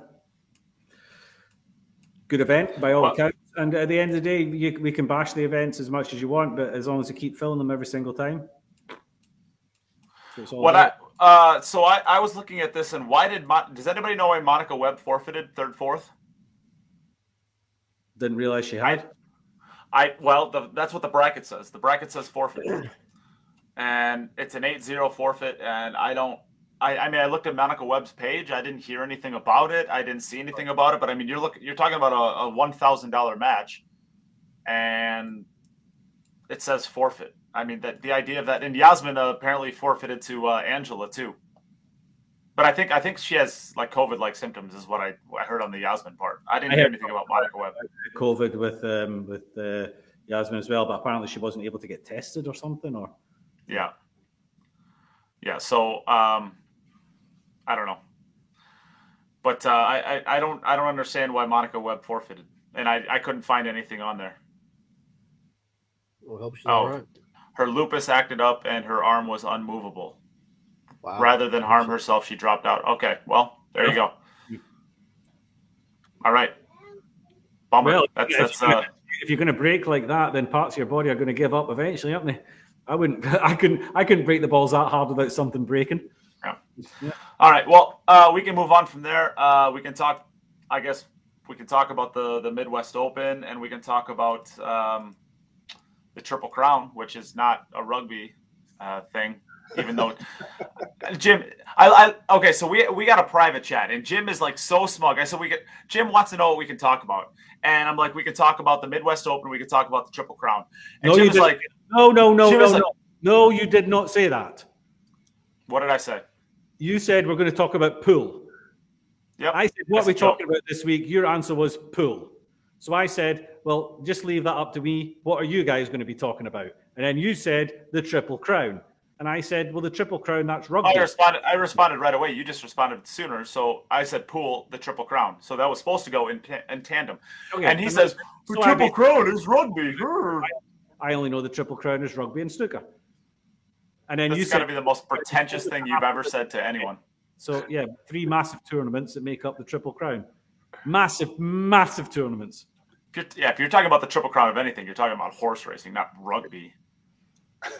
Good event by all well, accounts, and at the end of the day, you, we can bash the events as much as you want, but as long as you keep filling them every single time. So it's all what right. I uh, so I, I was looking at this, and why did Mon- does anybody know why Monica Webb forfeited third fourth? Didn't realize she had. I, I well, the, that's what the bracket says. The bracket says forfeit, and it's an eight zero forfeit, and I don't. I, I mean, I looked at Monica Webb's page. I didn't hear anything about it. I didn't see anything about it. But I mean, you're look, you're talking about a, a one thousand dollars match, and it says forfeit. I mean, that the idea of that. And Yasmin uh, apparently forfeited to uh, Angela too. But I think I think she has like COVID-like symptoms, is what I I heard on the Yasmin part. I didn't I hear anything about Monica Webb. COVID with um, with uh, Yasmin as well, but apparently she wasn't able to get tested or something, or yeah, yeah. So um, I don't know, but uh, I, I I don't I don't understand why Monica Webb forfeited, and I, I couldn't find anything on there. Well, I hope she's oh, all right. Her lupus acted up, and her arm was unmovable. Wow. Rather than harm herself, she dropped out. Okay, well, there you go. All right. Bummer. Well, that's, that's, uh, if you're going to break like that, then parts of your body are going to give up eventually, aren't they? I wouldn't. I couldn't. I couldn't break the balls that hard without something breaking. Yeah. Yeah. All right. Well, uh, we can move on from there. Uh, we can talk. I guess we can talk about the the Midwest Open, and we can talk about um, the Triple Crown, which is not a rugby uh, thing. Even though Jim, I, I okay, so we we got a private chat, and Jim is like so smug. I said we get Jim wants to know what we can talk about, and I'm like, we can talk about the Midwest Open, we can talk about the Triple Crown. And no, Jim was like, no, no, no, Jim no, no, like, no, you did not say that. What did I say? You said we're going to talk about pool. Yep. I said, what That's are we talking about this week? Your answer was pool. So I said, well, just leave that up to me. What are you guys going to be talking about? And then you said the Triple Crown. And I said, well, the Triple Crown, that's rugby. I responded, I responded right away. You just responded sooner. So I said, pool, the Triple Crown. So that was supposed to go in, in tandem. Okay. And he and says, the so Triple Crown is rugby. I, I only know the Triple Crown is rugby and snooker. And then that's you said. That's got to be the most pretentious thing you've ever said to anyone. So, yeah, three massive tournaments that make up the Triple Crown. Massive, massive tournaments. If you're, yeah, if you're talking about the Triple Crown of anything, you're talking about horse racing, not rugby.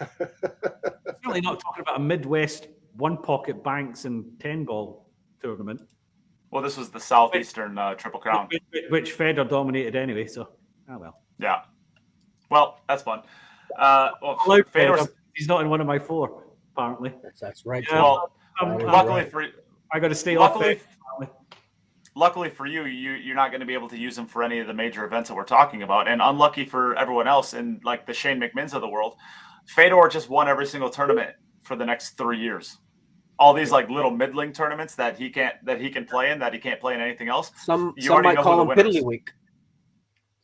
Certainly not talking about a Midwest one pocket banks and ten ball tournament. Well, this was the Southeastern uh, Triple Crown, which, which Fedor dominated anyway. So, ah, oh, well, yeah, well, that's fun. Uh, well, Hello, Fedor's, he's not in one of my four, apparently. That's, that's right. Yeah, well, um, luckily right. for I got to stay luckily, off. It, luckily for you, you you're not going to be able to use him for any of the major events that we're talking about, and unlucky for everyone else in like the Shane McMinn's of the world. Fedor just won every single tournament for the next three years. All these like little middling tournaments that he can't that he can play in that he can't play in anything else. Some you some might know call them piddly week.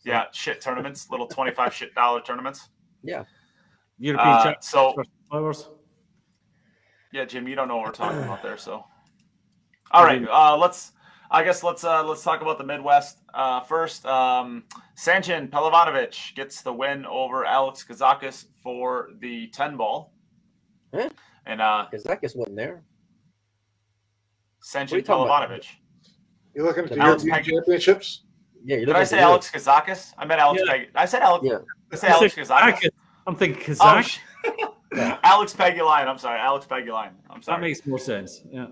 Yeah, shit tournaments, little twenty-five shit dollar tournaments. Yeah, European uh, so yeah, Jim, you don't know what we're talking about there. So all right, uh, let's. I guess let's uh, let's talk about the Midwest uh, first. Um, Sanjin Pelivanovic gets the win over Alex Kazakis for the ten ball. Huh? And uh, Kazakis wasn't there. Sanjin Pelivanovic. You looking at the European Championships? Yeah. Did I say Alex Kazakis? I meant Alex. Yeah. Pag- I said Alex. Yeah. I said Alex Kazakis. I'm thinking Kazakis. Oh, yeah. Alex Pagulayan. I'm sorry. Alex Pagulayan. I'm sorry. That makes more sense. Yeah.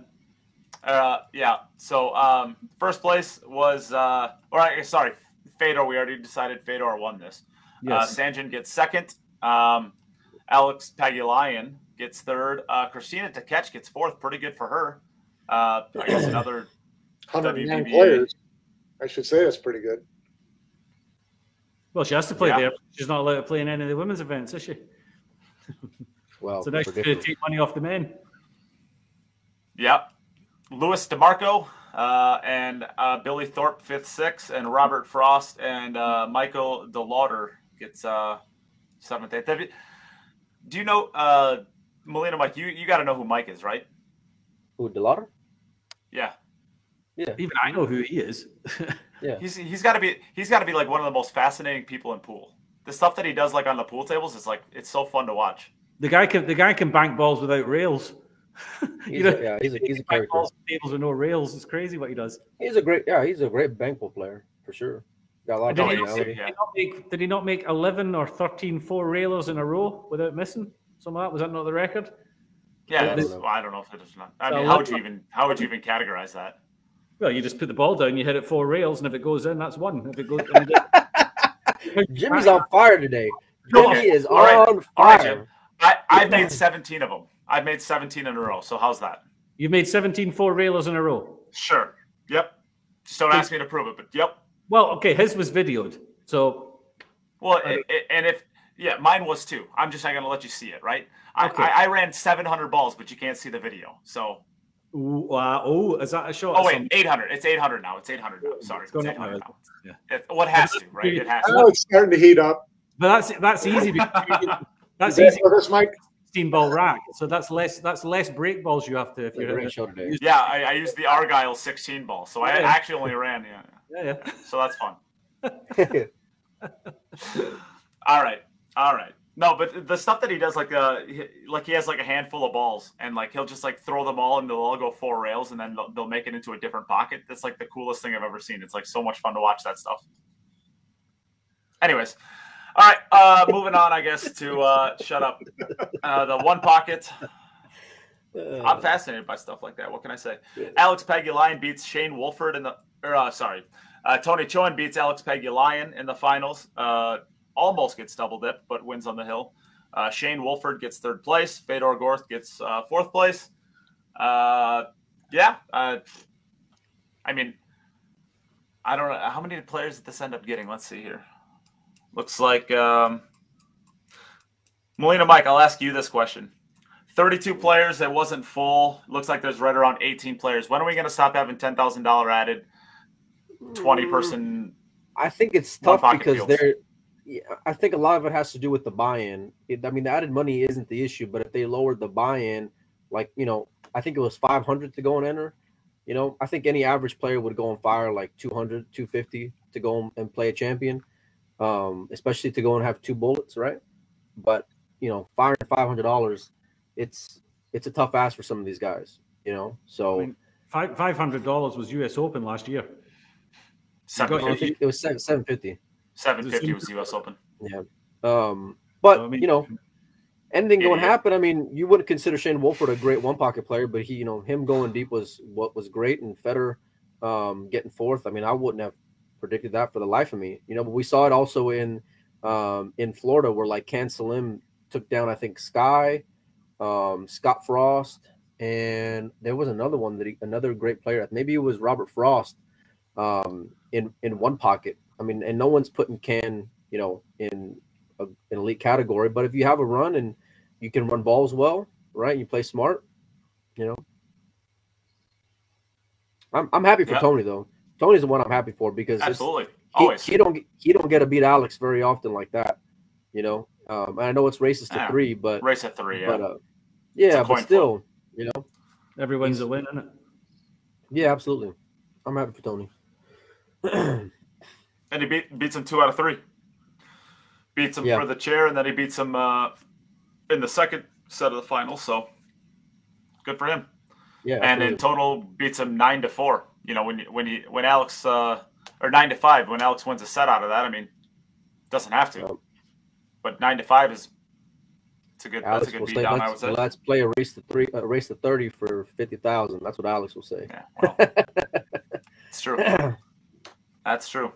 Uh, yeah, so um, first place was, uh, or I, sorry, Fedor. We already decided Fedor won this. Yes. Uh, Sanjin gets second. Um, Alex Pagulayan gets third. Uh, Christina Tkech gets fourth. Pretty good for her. Uh, I guess another one hundred nine W P B A. Players. I should say that's pretty good. Well, she has to play yeah. there. She's not allowed to play in any of the women's events, is she? Well, so now she's going to take money off the men. Yep. Louis DeMarco uh, and uh, Billy Thorpe, fifth, sixth, and Robert Frost and uh, Michael DeLauder gets uh, seventh, eighth. Do you know, uh, Molina Mike, you, you got to know who Mike is, right? Who, DeLauder? Yeah. Yeah. Even I know who he is. Yeah. He's he's got to be he's got to be like one of the most fascinating people in pool. The stuff that he does like on the pool tables is like it's so fun to watch. The guy can the guy can bank balls without rails. He's a, yeah, he's a he's a character. Tables with no rails. It's crazy what he does. He's a great, yeah, he's a great bankball player for sure. Got a lot of personality. Did, yeah. did he not make eleven or thirteen four railers in a row without missing? Some of that was that not the record? Yeah, yeah that's, I, don't well, I don't know if it is not. I so mean, how would you even how would you even categorize that? Well, you just put the ball down, you hit it four rails, and if it goes in, that's one. If it goes, in, Jimmy's on fire today. Jimmy okay. is All right. on fire. All right, Jim. I I've made seventeen of them. I've made seventeen in a row, so how's that? You've made seventeen four-railers in a row? Sure. Yep. Just don't ask me to prove it, but yep. Well, okay, his was videoed, so... Well, it, it, and if... Yeah, mine was too. I'm just not going to let you see it, right? Okay. I, I, I ran seven hundred balls, but you can't see the video, so... Ooh, uh, oh, is that a shot? Oh, wait, some... eight hundred. It's eight hundred now. It's eight hundred now. Sorry, it's, it's eight hundred now. Yeah. It, well, it has to, right? It has to. Oh, it's starting to heat up. But that's that's easy. That's easy. This, Mike? sixteen ball rack. So that's less that's less break balls you have to. If like you're show today. Yeah, I, I used the Argyle sixteen ball, so yeah. I actually only ran. Yeah, yeah, yeah. So that's fun. all right, all right. No, but the stuff that he does, like uh, he, like he has like a handful of balls, and like he'll just like throw them all, and they'll all go four rails, and then they'll, they'll make it into a different pocket. That's like the coolest thing I've ever seen. It's like so much fun to watch that stuff. Anyways. All right, uh, moving on, I guess, to uh, shut up. Uh, the one pocket. I'm fascinated by stuff like that. What can I say? Alex Pagulayan beats Shane Wolford in the – or uh, sorry. Uh, Tony Choen beats Alex Pagulayan in the finals. Uh, almost gets double dip, but wins on the hill. Uh, Shane Wolford gets third place. Fedor Gorst gets uh, fourth place. Uh, yeah. Uh, I mean, I don't know. How many players did this end up getting? Let's see here. Looks like um, Molina Mike, I'll ask you this question. thirty-two players, that wasn't full. Looks like there's right around eighteen players. When are we going to stop having ten thousand dollars added twenty person? I think it's tough because there. Yeah, I think a lot of it has to do with the buy-in. It, I mean, the added money isn't the issue, but if they lowered the buy-in, like, you know, I think it was five hundred to go and enter. You know, I think any average player would go and fire like two hundred, two fifty to go and play a champion. Um, especially to go and have two bullets, right? But you know, firing five hundred dollars, it's it's a tough ask for some of these guys, you know. So I mean, five five hundred dollars was U S Open last year. seven fifty. It was seven seven fifty. Seven fifty was U S Open. Yeah. Um, but so, I mean, you know, anything yeah, going to yeah. happen. I mean, you wouldn't consider Shane Wolford a great one pocket player, but he, you know, him going deep was what was great, and Federer um, getting fourth. I mean, I wouldn't have predicted that for the life of me, you know, but we saw it also in um in Florida where like Canselim took down I think Sky, um Scott Frost, and there was another one that he, another great player, maybe it was Robert Frost, um in in one pocket. I mean, and no one's putting Can, you know, in a, an elite category, but if you have a run and you can run balls well, right, and you play smart, you know, I'm I'm happy for yeah. Tony though. Tony's the one I'm happy for because absolutely always he, he don't he don't get to beat Alex very often like that, you know. Um, I know it's races to yeah. three, but race at three, yeah, but, uh, yeah, but still, flip. You know, everyone's a win, isn't it? Yeah, absolutely. I'm happy for Tony. And he beat, beats him two out of three. Beats him yeah. for the chair, and then he beats him uh, in the second set of the finals. So good for him. Yeah, and absolutely. In total beats him nine to four. You know, when when he when Alex uh, or nine to five, when Alex wins a set out of that, I mean, doesn't have to, um, but nine to five is it's a good Alex that's a good beat down. I would say let's play a race to three, a race to thirty for fifty thousand. That's what Alex will say. Yeah, well, it's true. That's true.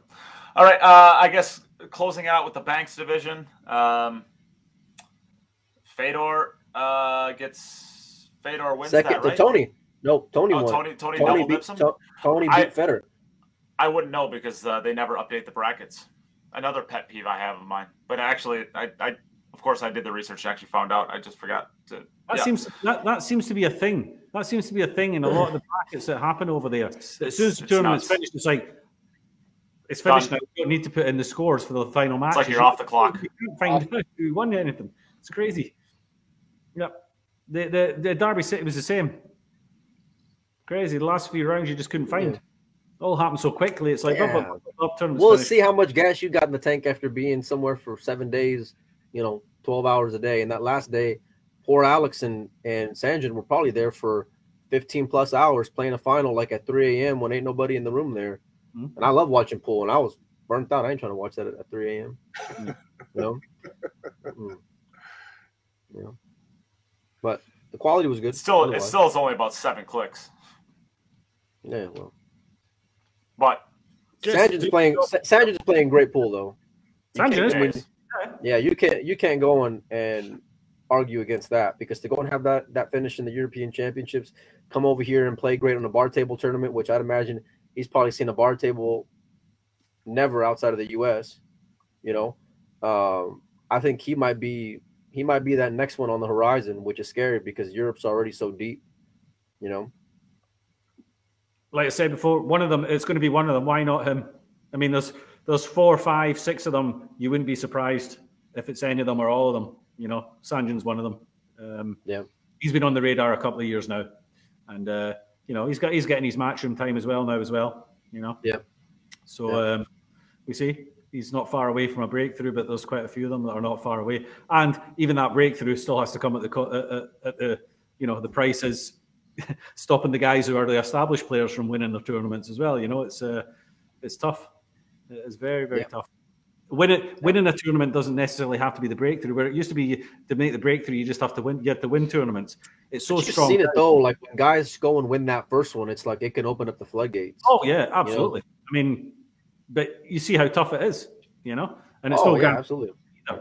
All right, uh, I guess closing out with the Banks division, um, Fedor uh, gets Fedor wins second that, right? to Tony. No, Tony oh, won. Tony, Tony, Tony beat, t- Tony beat I, Federer. I wouldn't know because uh, they never update the brackets. Another pet peeve I have of mine. But actually, I, I of course, I did the research and actually found out. I just forgot to. That yeah. seems that, that seems to be a thing. That seems to be a thing in a lot of the brackets that happen over there. As it's, soon as the tournament's nuts. Finished, it's like it's finished done. Now. You don't need to put in the scores for the final match. It's like you're off the clock. You can't find out who won anything. It's crazy. Yep. The the the Derby City was the same. Crazy. The last few rounds you just couldn't find. Yeah. It all happened so quickly. It's like, yeah. up, up, up, we'll finished. See how much gas you got in the tank after being somewhere for seven days, you know, twelve hours a day. And that last day, poor Alex and, and Sanjin were probably there for fifteen plus hours playing a final like at three a.m. when ain't nobody in the room there. Mm-hmm. And I love watching pool, and I was burnt out. I ain't trying to watch that at, at three a.m. You know? Mm. Yeah. But the quality was good. Still, otherwise. It still is only about seven clicks. Yeah, well, but Sanjin's playing. Sanjin's playing great pool though. Sanjin, yeah, you can't you can't go and, and argue against that because to go and have that, that finish in the European Championships, come over here and play great on a bar table tournament, which I'd imagine he's probably seen a bar table never outside of the U S. You know, um, I think he might be he might be that next one on the horizon, which is scary because Europe's already so deep. You know. Like I said before, one of them, it's going to be one of them. Why not him? I mean, there's there's four, five, six of them. You wouldn't be surprised if it's any of them or all of them, you know, Sanjin's one of them. Um, yeah, he's been on the radar a couple of years now, and uh, you know, he's got he's getting his matchroom time as well now as well. You know, yeah. So yeah. Um, we see he's not far away from a breakthrough, but there's quite a few of them that are not far away, and even that breakthrough still has to come at the uh, at the you know the prices stopping the guys who are the established players from winning their tournaments as well. You know, it's uh, it's tough. It's very very yeah. tough. Win it, winning a tournament doesn't necessarily have to be the breakthrough. Where it used to be, to make the breakthrough, you just have to win. You have to win tournaments. It's so strong. You've seen it though. Like when guys go and win that first one, it's like it can open up the floodgates. Oh yeah, absolutely. You know? I mean, but you see how tough it is, you know. And it's oh, no yeah, guarantee. Absolutely.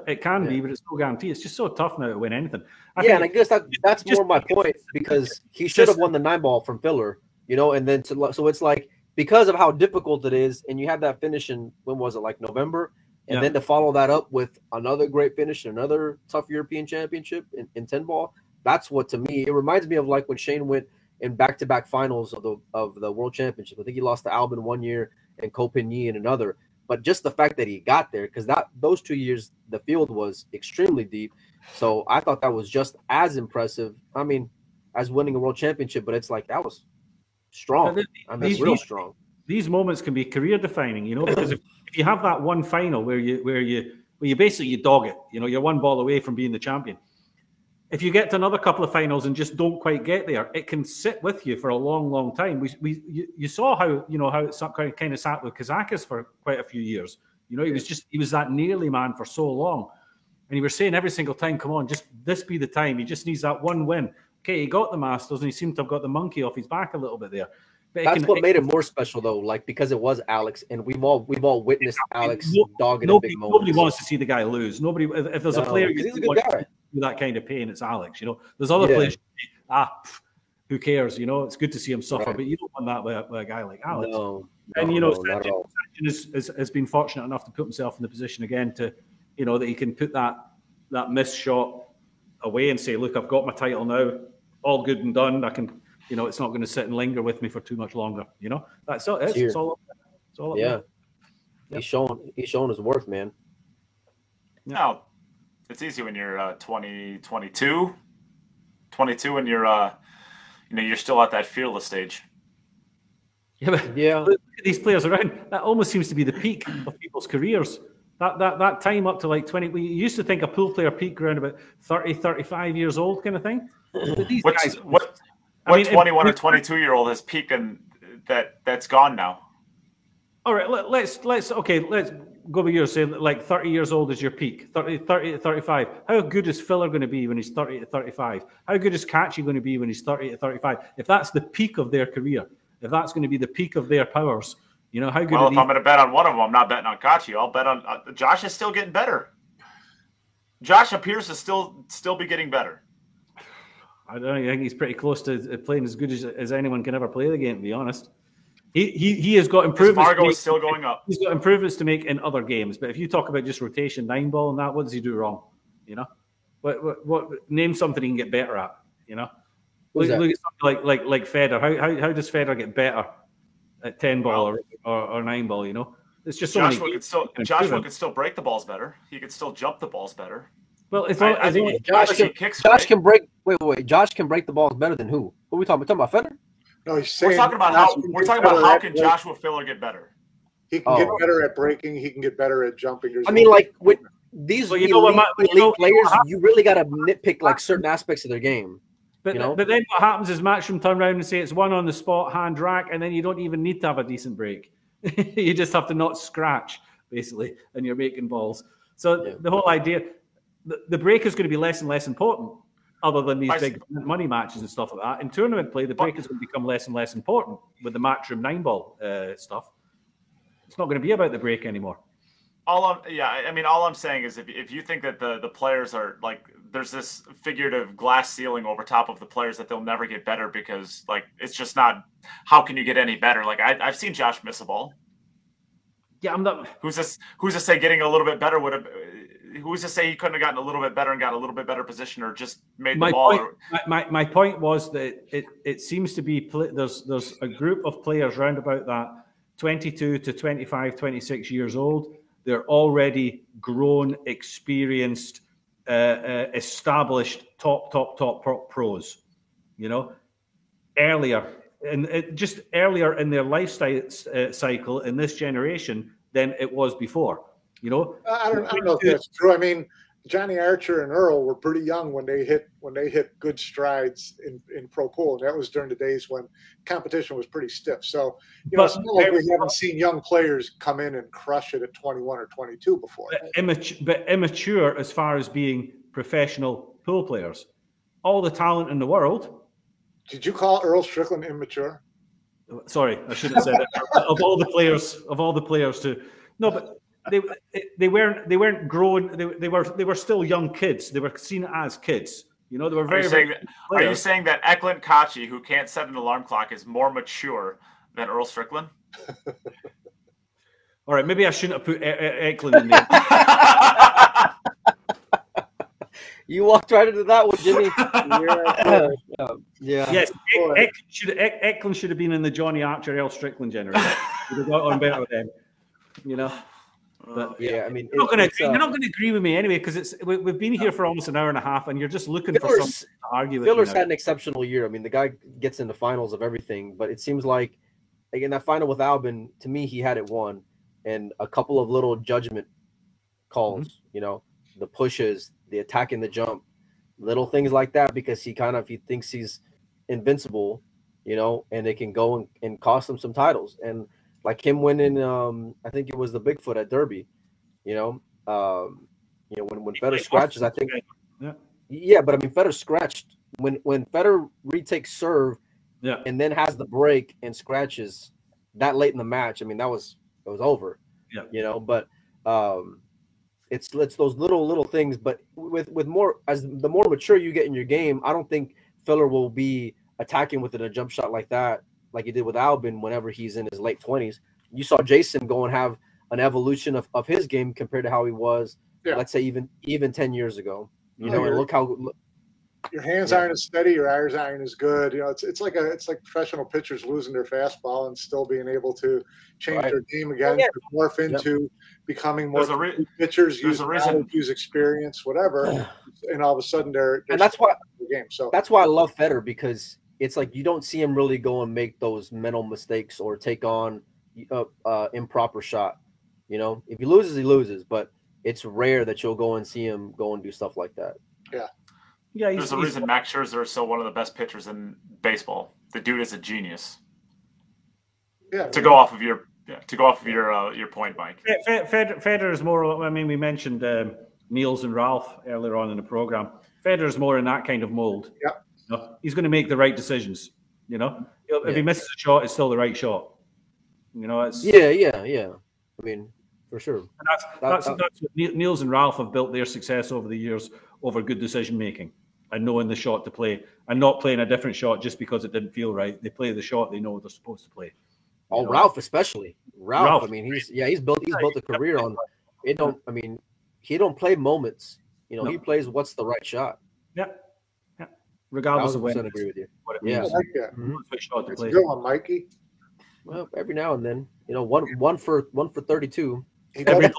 It can yeah. be, but it's no guarantee. It's just so tough now to win anything. I yeah, and I guess that, that's just, more my point because he should have won the nine ball from Filler, you know. And then to, so it's like because of how difficult it is, and you have that finish in when was it like November. And yeah. then to follow that up with another great finish, another tough European championship in, in ten ball, that's what to me, it reminds me of like when Shane went in back-to-back finals of the of the World Championship. I think he lost to Albin one year and Kopinyi in another. But just the fact that he got there, because that those two years, the field was extremely deep. So I thought that was just as impressive, I mean, as winning a World Championship. But it's like, that was strong. Then, I mean, these, real strong. These moments can be career-defining, you know, because if If you have that one final where you where you where you basically you dog it, you know, you're one ball away from being the champion. If you get to another couple of finals and just don't quite get there, it can sit with you for a long, long time. We we you, you saw how you know how it kind of sat with Kazakis for quite a few years. You know, he was just he was that nearly man for so long, and you were saying every single time, "Come on, just this be the time." He just needs that one win. Okay, he got the Masters, and he seemed to have got the monkey off his back a little bit there. But That's can, what made it more special, though, like because it was Alex, and we've all we've all witnessed Alex no, dogging nobody, a big moment. Nobody wants to see the guy lose. Nobody, if, if there's no, a player who's with that kind of pain, it's Alex. You know, there's other yeah. players. Ah, pff, who cares? You know, it's good to see him suffer, right. but you don't want that with a, with a guy like Alex. No, and no, you know, no, Sanjin, Sanjin has, has, has been fortunate enough to put himself in the position again to, you know, that he can put that that missed shot away and say, "Look, I've got my title now. All good and done. I can." You know, it's not going to sit and linger with me for too much longer. You know, that's all. It's, it's all. Up there. It's all. Up yeah. There. yeah, he's shown. He's shown his worth, man. Yeah. No, it's easy when you're uh, twenty, twenty-two, twenty-two, and you're, uh, you know, you're still at that fearless stage. Yeah, but yeah. Look at these players around. That almost seems to be the peak of people's careers. That that that time up to like twenty. We used to think a pool player peaked around about thirty, thirty-five years old, kind of thing. But these What's, guys. What? What I mean, twenty-one or twenty-two-year-old has peaked and that that's gone now? All right, let, let's let's okay, let's go with yours. Say like thirty years old is your peak. thirty, thirty to thirty-five. How good is Filler going to be when he's thirty to thirty-five? How good is Kaci going to be when he's thirty to thirty-five? If that's the peak of their career, if that's going to be the peak of their powers, you know how good. Well, if he... I'm going to bet on one of them, I'm not betting on Kaci. I'll bet on uh, Josh is still getting better. Josh appears to still still be getting better. I don't know, I think he's pretty close to playing as good as, as anyone can ever play the game, to be honest. He he, he has got improvements. His Fargo is still going up. He's got improvements to make in other games. But if you talk about just rotation, nine ball and that, what does he do wrong? You know? What what, what name something he can get better at, you know? Look, look at something like like like Fedor. How how how does Fedor get better at ten ball or, or, or nine ball, you know? It's just so Joshua many could still Joshua could still break the balls better. He could still jump the balls better. Well, it's I, all, I think Josh, can, kicks Josh right. can break. Wait, wait, wait, Josh can break the balls better than who? What are we talking? We're talking about Filler. No, he's saying we're talking about Josh how we're talking about how can Joshua Filler get better. He can oh. get better at breaking. He can get better at jumping. There's I mean, like with these well, you elite, know what my, elite you know, players, you really got to nitpick like certain aspects of their game. But you know? But then what happens is Matchroom turn around and say it's one on the spot hand rack, and then you don't even need to have a decent break. You just have to not scratch basically, and you're making balls. So yeah. the whole idea. The break is going to be less and less important, other than these I big see. money matches and stuff like that. In tournament play, the break but, is going to become less and less important with the matchroom nine ball uh, stuff. It's not going to be about the break anymore. All I'm, yeah, I mean, all I'm saying is if if you think that the, the players are like, there's this figurative glass ceiling over top of the players that they'll never get better because like it's just not. How can you get any better? Like I, I've seen Josh miss a ball. Yeah, I'm not. Who's this? Who's to say getting a little bit better would have? Who's to say he couldn't have gotten a little bit better and got a little bit better position or just made the my ball? Point, or... my, my point was that it, it seems to be there's there's a group of players round about that twenty-two to twenty-five, twenty-six years old They're already grown, experienced, uh, uh, established top, top, top pro- pros, you know, earlier. And it, just earlier in their lifestyle uh, cycle in this generation than it was before, you know. I don't, I don't know if that's true. I mean, Johnny Archer and Earl were pretty young when they hit when they hit good strides in, in pro pool, and that was during the days when competition was pretty stiff. So, you know, it's not like we haven't seen young players come in and crush it at twenty-one or twenty-two before. But immature, but immature as far as being professional pool players. All the talent in the world. Did you call Earl Strickland immature? Sorry, I shouldn't have said that. Of all the players, of all the players, too. No, but they they weren't they weren't grown. They they were they were still young kids. They were seen as kids. You know, they were very. Are you very saying, are you saying that Eklent Kaci, who can't set an alarm clock, is more mature than Earl Strickland? All right, maybe I shouldn't have put e- e- Eklund in there. You walked right into that one, Jimmy. yeah, yeah. Yes, Eklund Ek, should, Ek, should have been in the Johnny Archer, Earl Strickland generation. You'd have got on better with them, you know. But, yeah, yeah, I mean, you're not going to agree with me anyway because it's we, we've been here for almost an hour and a half, and you're just looking Filler's, for something to argue with. Filler's had an exceptional year. I mean, the guy gets in the finals of everything, but it seems like again that final with Albin, to me, he had it won, and a couple of little judgment calls, mm-hmm. you know, the pushes. The attack and the jump, little things like that, because he kind of he thinks he's invincible, you know, and it can go and, and cost him some titles. And like him winning, um, I think it was the Bigfoot at Derby, you know, um, you know when when Fedor scratches, I think, yeah, yeah but I mean Fedor scratched when when Fedor retakes serve, yeah, and then has the break and scratches that late in the match. I mean that was it was over, yeah, you know, but. Um, It's it's those little little things, but with, with more as the more mature you get in your game, I don't think Filler will be attacking with a jump shot like that, like he did with Albin whenever he's in his late twenties. You saw Jason go and have an evolution of, of his game compared to how he was, yeah. let's say even even ten years ago. You yeah, know, and look how look, your hands yeah. iron is steady, your irons iron is good. You know, it's it's like a it's like professional pitchers losing their fastball and still being able to change right. their game again, oh, yeah. to morph into. Yep. Becoming more re- pitchers, use knowledge, use experience, whatever, and all of a sudden they're, they're and that's why the game. So that's why I love Fedor because it's like you don't see him really go and make those mental mistakes or take on uh, uh, improper shot. You know, if he loses, he loses, but it's rare that you'll go and see him go and do stuff like that. Yeah, yeah. He's, There's he's, a reason Max Scherzer is still one of the best pitchers in baseball. The dude is a genius. Yeah. To go off of your. Yeah, to go off of your uh, your point, Mike. Yeah, Fed, Federer is more. I mean, we mentioned um, Niels and Ralph earlier on in the program. Federer is more in that kind of mold. Yeah, you know, he's going to make the right decisions. You know, if yeah. he misses a shot, it's still the right shot. You know, it's yeah, yeah, yeah. I mean, for sure. And that's that's, that, that's what Niels and Ralph have built their success over the years over good decision making and knowing the shot to play and not playing a different shot just because it didn't feel right. They play the shot they know they're supposed to play. Oh, know? Ralph especially. Ralph, Ralph, I mean, he's yeah, he's built he's built a career on it. Don't I mean, he don't play moments. You know, no. he plays what's the right shot. Yeah, yeah. Regardless of when. I agree with you. What it yeah, means. I like that. Mm-hmm. Shot to play. Good one, Mikey. Well, every now and then, you know, one one for one for thirty-two. He doesn't, he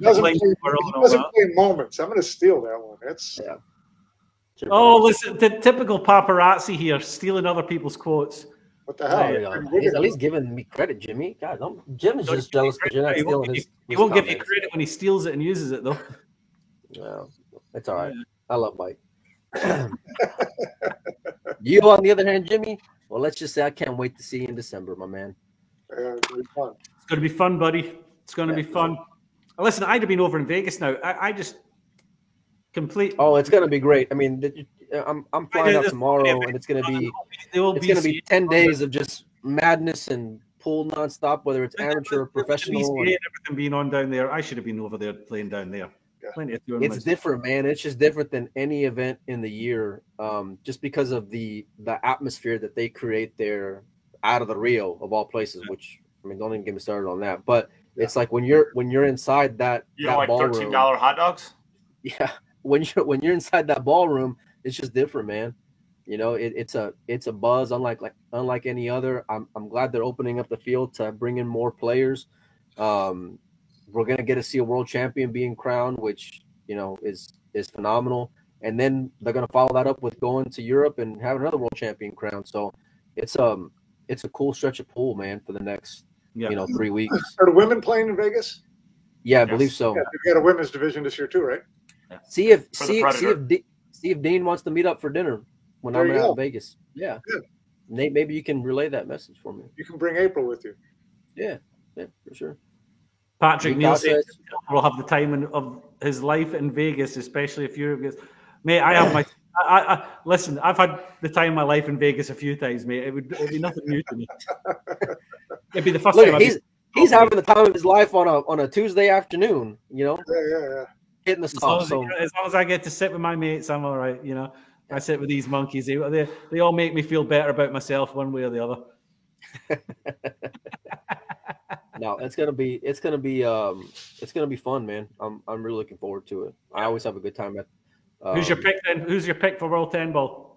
doesn't, play, he doesn't play moments. I'm going to steal that one. That's yeah. Oh, listen, the typical paparazzi here stealing other people's quotes. What the hell? Oh, he's at least giving me credit, Jimmy. God, don't. Jim is don't just jealous because you're not stealing his. He won't, his, he won't give you credit when he steals it and uses it, though. Well, it's all right. Yeah. I love Mike. You, on the other hand, Jimmy. Well, let's just say I can't wait to see you in December, my man. Uh, it's going to be fun, buddy. It's going to yeah, be fun. Yeah. Listen, I'd have been over in Vegas now. I, I just complete. Oh, it's going to be great. I mean. The, I'm I'm flying out tomorrow, yeah, and it's gonna be it's be gonna be ten days of just madness and pool nonstop, whether it's amateur or professional. And everything being on down there, I should have been over there playing down there. Yeah. Plenty of tournaments. It's different, man. It's just different than any event in the year, um, just because of the the atmosphere that they create there out of the Rio of all places. Yeah. Which I mean, don't even get me started on that. But yeah. it's like when you're when you're inside that you that know, like thirteen dollar hot dogs. Yeah, when you when you're inside that ballroom. It's just different, man. You know, it, it's a it's a buzz unlike like unlike any other. I'm I'm glad they're opening up the field to bring in more players. Um, we're going to get to see a world champion being crowned, which, you know, is is phenomenal. And then they're going to follow that up with going to Europe and have another world champion crowned. So it's um it's a cool stretch of pool, man, for the next, yeah. you know, three weeks. Are the women playing in Vegas? Yeah, I yes. believe so. Yeah, they've got a women's division this year too, right? Yeah. See if for see see if, D, see if Dean wants to meet up for dinner when there I'm out in Vegas. Yeah. Good. Nate, maybe you can relay that message for me. You can bring April with you. Yeah, yeah, for sure. Patrick Niels will have the time in, of his life in Vegas, especially if you're Vegas. Mate, I have my. I, I listen. I've had the time of my life in Vegas a few times, mate. It would it'd be nothing new to me. It'd be the first Look, time. He's, he's having the time of his life on a on a Tuesday afternoon. You know. Yeah, yeah, yeah. Hitting the stop. As, so. as long as I get to sit with my mates, I'm all right. You know, I sit with these monkeys. They they, they all make me feel better about myself one way or the other. No, it's gonna be it's gonna be um it's gonna be fun, man. I'm I'm really looking forward to it. I always have a good time at. Um, Who's your pick then? Who's your pick for World Ten Ball?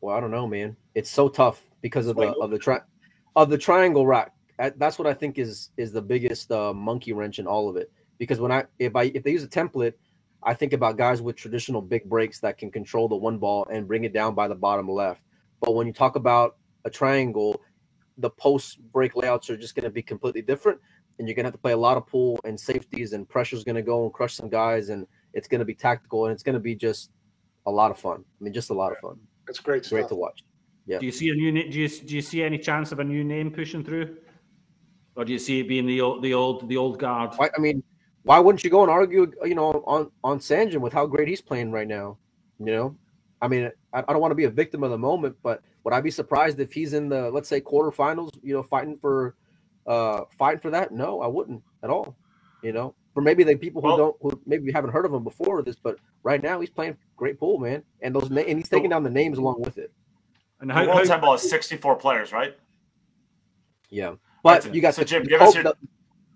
Well, I don't know, man. It's so tough because of the of the tri- of the triangle rock. I, that's what I think is is the biggest uh, monkey wrench in all of it. Because when I if I if they use a template, I think about guys with traditional big breaks that can control the one ball and bring it down by the bottom left. But when you talk about a triangle, the post break layouts are just going to be completely different, and you're going to have to play a lot of pool and safeties, and pressure is going to go and crush some guys, and it's going to be tactical, and it's going to be just a lot of fun. I mean, just a lot of fun. That's great. It's great to watch. Yeah. Do you see a new? Do you do you see any chance of a new name pushing through, or do you see it being the old, the old, the old guard? Why, I mean, why wouldn't you go and argue? You know, on on Sanjin with how great he's playing right now. You know, I mean, I, I don't want to be a victim of the moment, but would I be surprised if he's in the, let's say, quarterfinals? You know, fighting for, uh, fighting for that? No, I wouldn't at all. You know. Or maybe the people who well, don't, who maybe haven't heard of him before this, but right now he's playing great pool, man, and those and he's taking down the names along with it. And how, the World Ten Ball is sixty-four players, right? Yeah, but right, you got so the, Jim, the, give Cole, us your... the,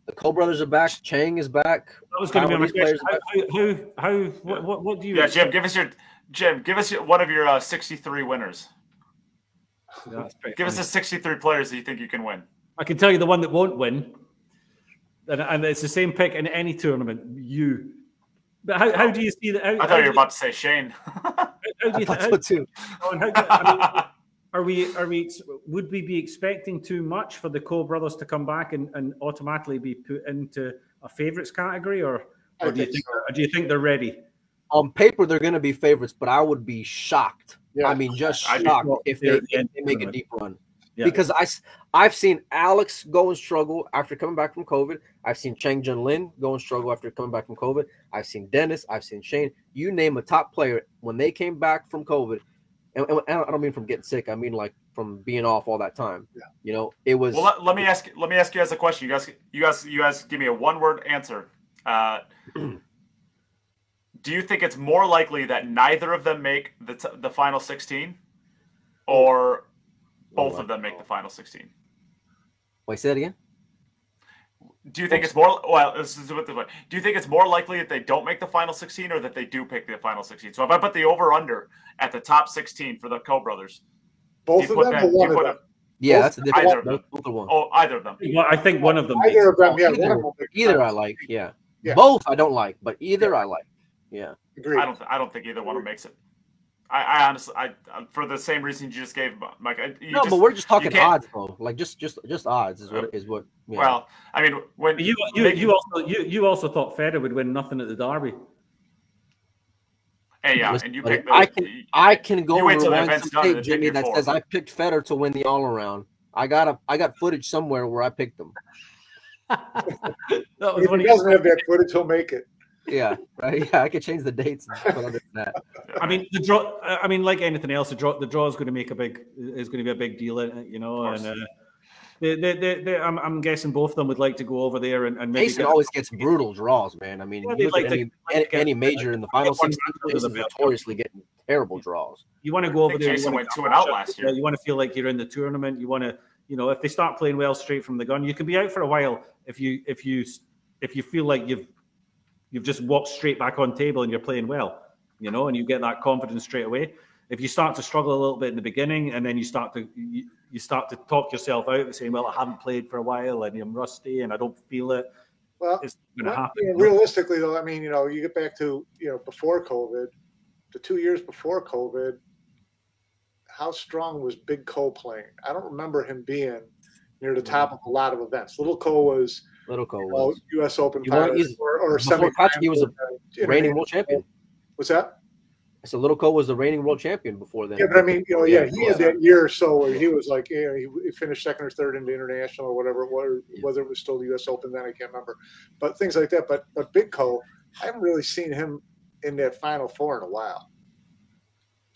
the Cole brothers are back. Chang is back. That was going to be my question. How, how, how yeah. what, what, what do you? Yeah, expect? Jim, give us your Jim, give us your, one of your uh, sixty-three winners. Yeah, give funny. us the sixty-three players that you think you can win. I can tell you the one that won't win. And, and it's the same pick in any tournament, you. But how, how do you see that? How, I thought you were about to say Shane. How, how do you, I thought so too. Are we, are we, would we be expecting too much for the Cole brothers to come back and, and automatically be put into a favorites category, or, or do you think, so. or do you think they're ready? On paper, they're going to be favorites, but I would be shocked. Yeah. I mean, just shocked if they, the if they make a deep run. Yeah. Because I, I've seen Alex go and struggle after coming back from COVID. I've seen Chang Jun-Lin go and struggle after coming back from COVID. I've seen Dennis. I've seen Shane. You name a top player. When they came back from COVID, and, and I don't mean from getting sick. I mean like from being off all that time. Yeah. You know, it was – Well, let, let me ask Let me ask you guys a question. You guys, you guys, you guys give me a one-word answer. Uh, do you think it's more likely that neither of them make the, t- the final sixteen or – Both of them make the final sixteen. Wait, say that again? Do you think it's more well? This is what the do you think it's more likely that they don't make the final sixteen, or that they do pick the final sixteen? So if I put the over/under at the top sixteen for the Cole brothers, both of them, or one of them? Yeah, that's a different one. Oh, either of them. Well, I think one of them. Either of them. Yeah, either, one of them. Either I like. Yeah. yeah. Both I don't like, but either yeah. I like. Yeah. Agreed. I don't. Th- I don't think either one Agreed. makes it. I, I honestly, I, I for the same reason you just gave, Mike. You no, just, but we're just talking odds, bro. Like just, just, just odds is what is what. Yeah. Well, I mean, when you you, making, you also you, you also thought Federer would win nothing at the Derby. Hey, yeah, Listen, and you picked. The, I can you, I can go and rewind some tape, Jimmy, that says I picked Federer to win the all around. I got a I got footage somewhere where I picked him. If he doesn't have that footage, he'll make it. Yeah, right. Yeah, I could change the dates. Other than that. I mean, the draw. I mean, like anything else, the draw. The draw is going to make a big. Is going to be a big deal, you know. And uh, they, they, they, they, I'm, I'm guessing both of them would like to go over there and. and maybe Mason get, always gets brutal draws, man. I mean, yeah, you look like at any, to, like, any major like, in the final six, is notoriously getting terrible draws. You want to go over there. Jason went two and out last year. You want to feel like you're in the tournament. You want to, you know, if they start playing well straight from the gun, you can be out for a while. If you, if you, if you feel like you've. You've just walked straight back on table and you're playing well, you know, and you get that confidence straight away. If you start to struggle a little bit in the beginning and then you start to you, you start to talk yourself out and saying, well, I haven't played for a while and I'm rusty and I don't feel it, Well, it's going to happen. You know, realistically, though, I mean, you know, you get back to, you know, before COVID, the two years before COVID, how strong was Big Cole playing? I don't remember him being near the top of a lot of events. Little Cole was Little Cole you know, was U S Open finals or, or semifinals. Kaci was a reigning world champion. What's that? I said Little Cole was the reigning world champion before then. Yeah, but I mean, you know, yeah, yeah he yeah. had that year or so where he was like, you know, he finished second or third in the international or whatever it was, yeah. whether it was still the U S Open then, I can't remember. But things like that. But but Big Cole, I haven't really seen him in that Final Four in a while.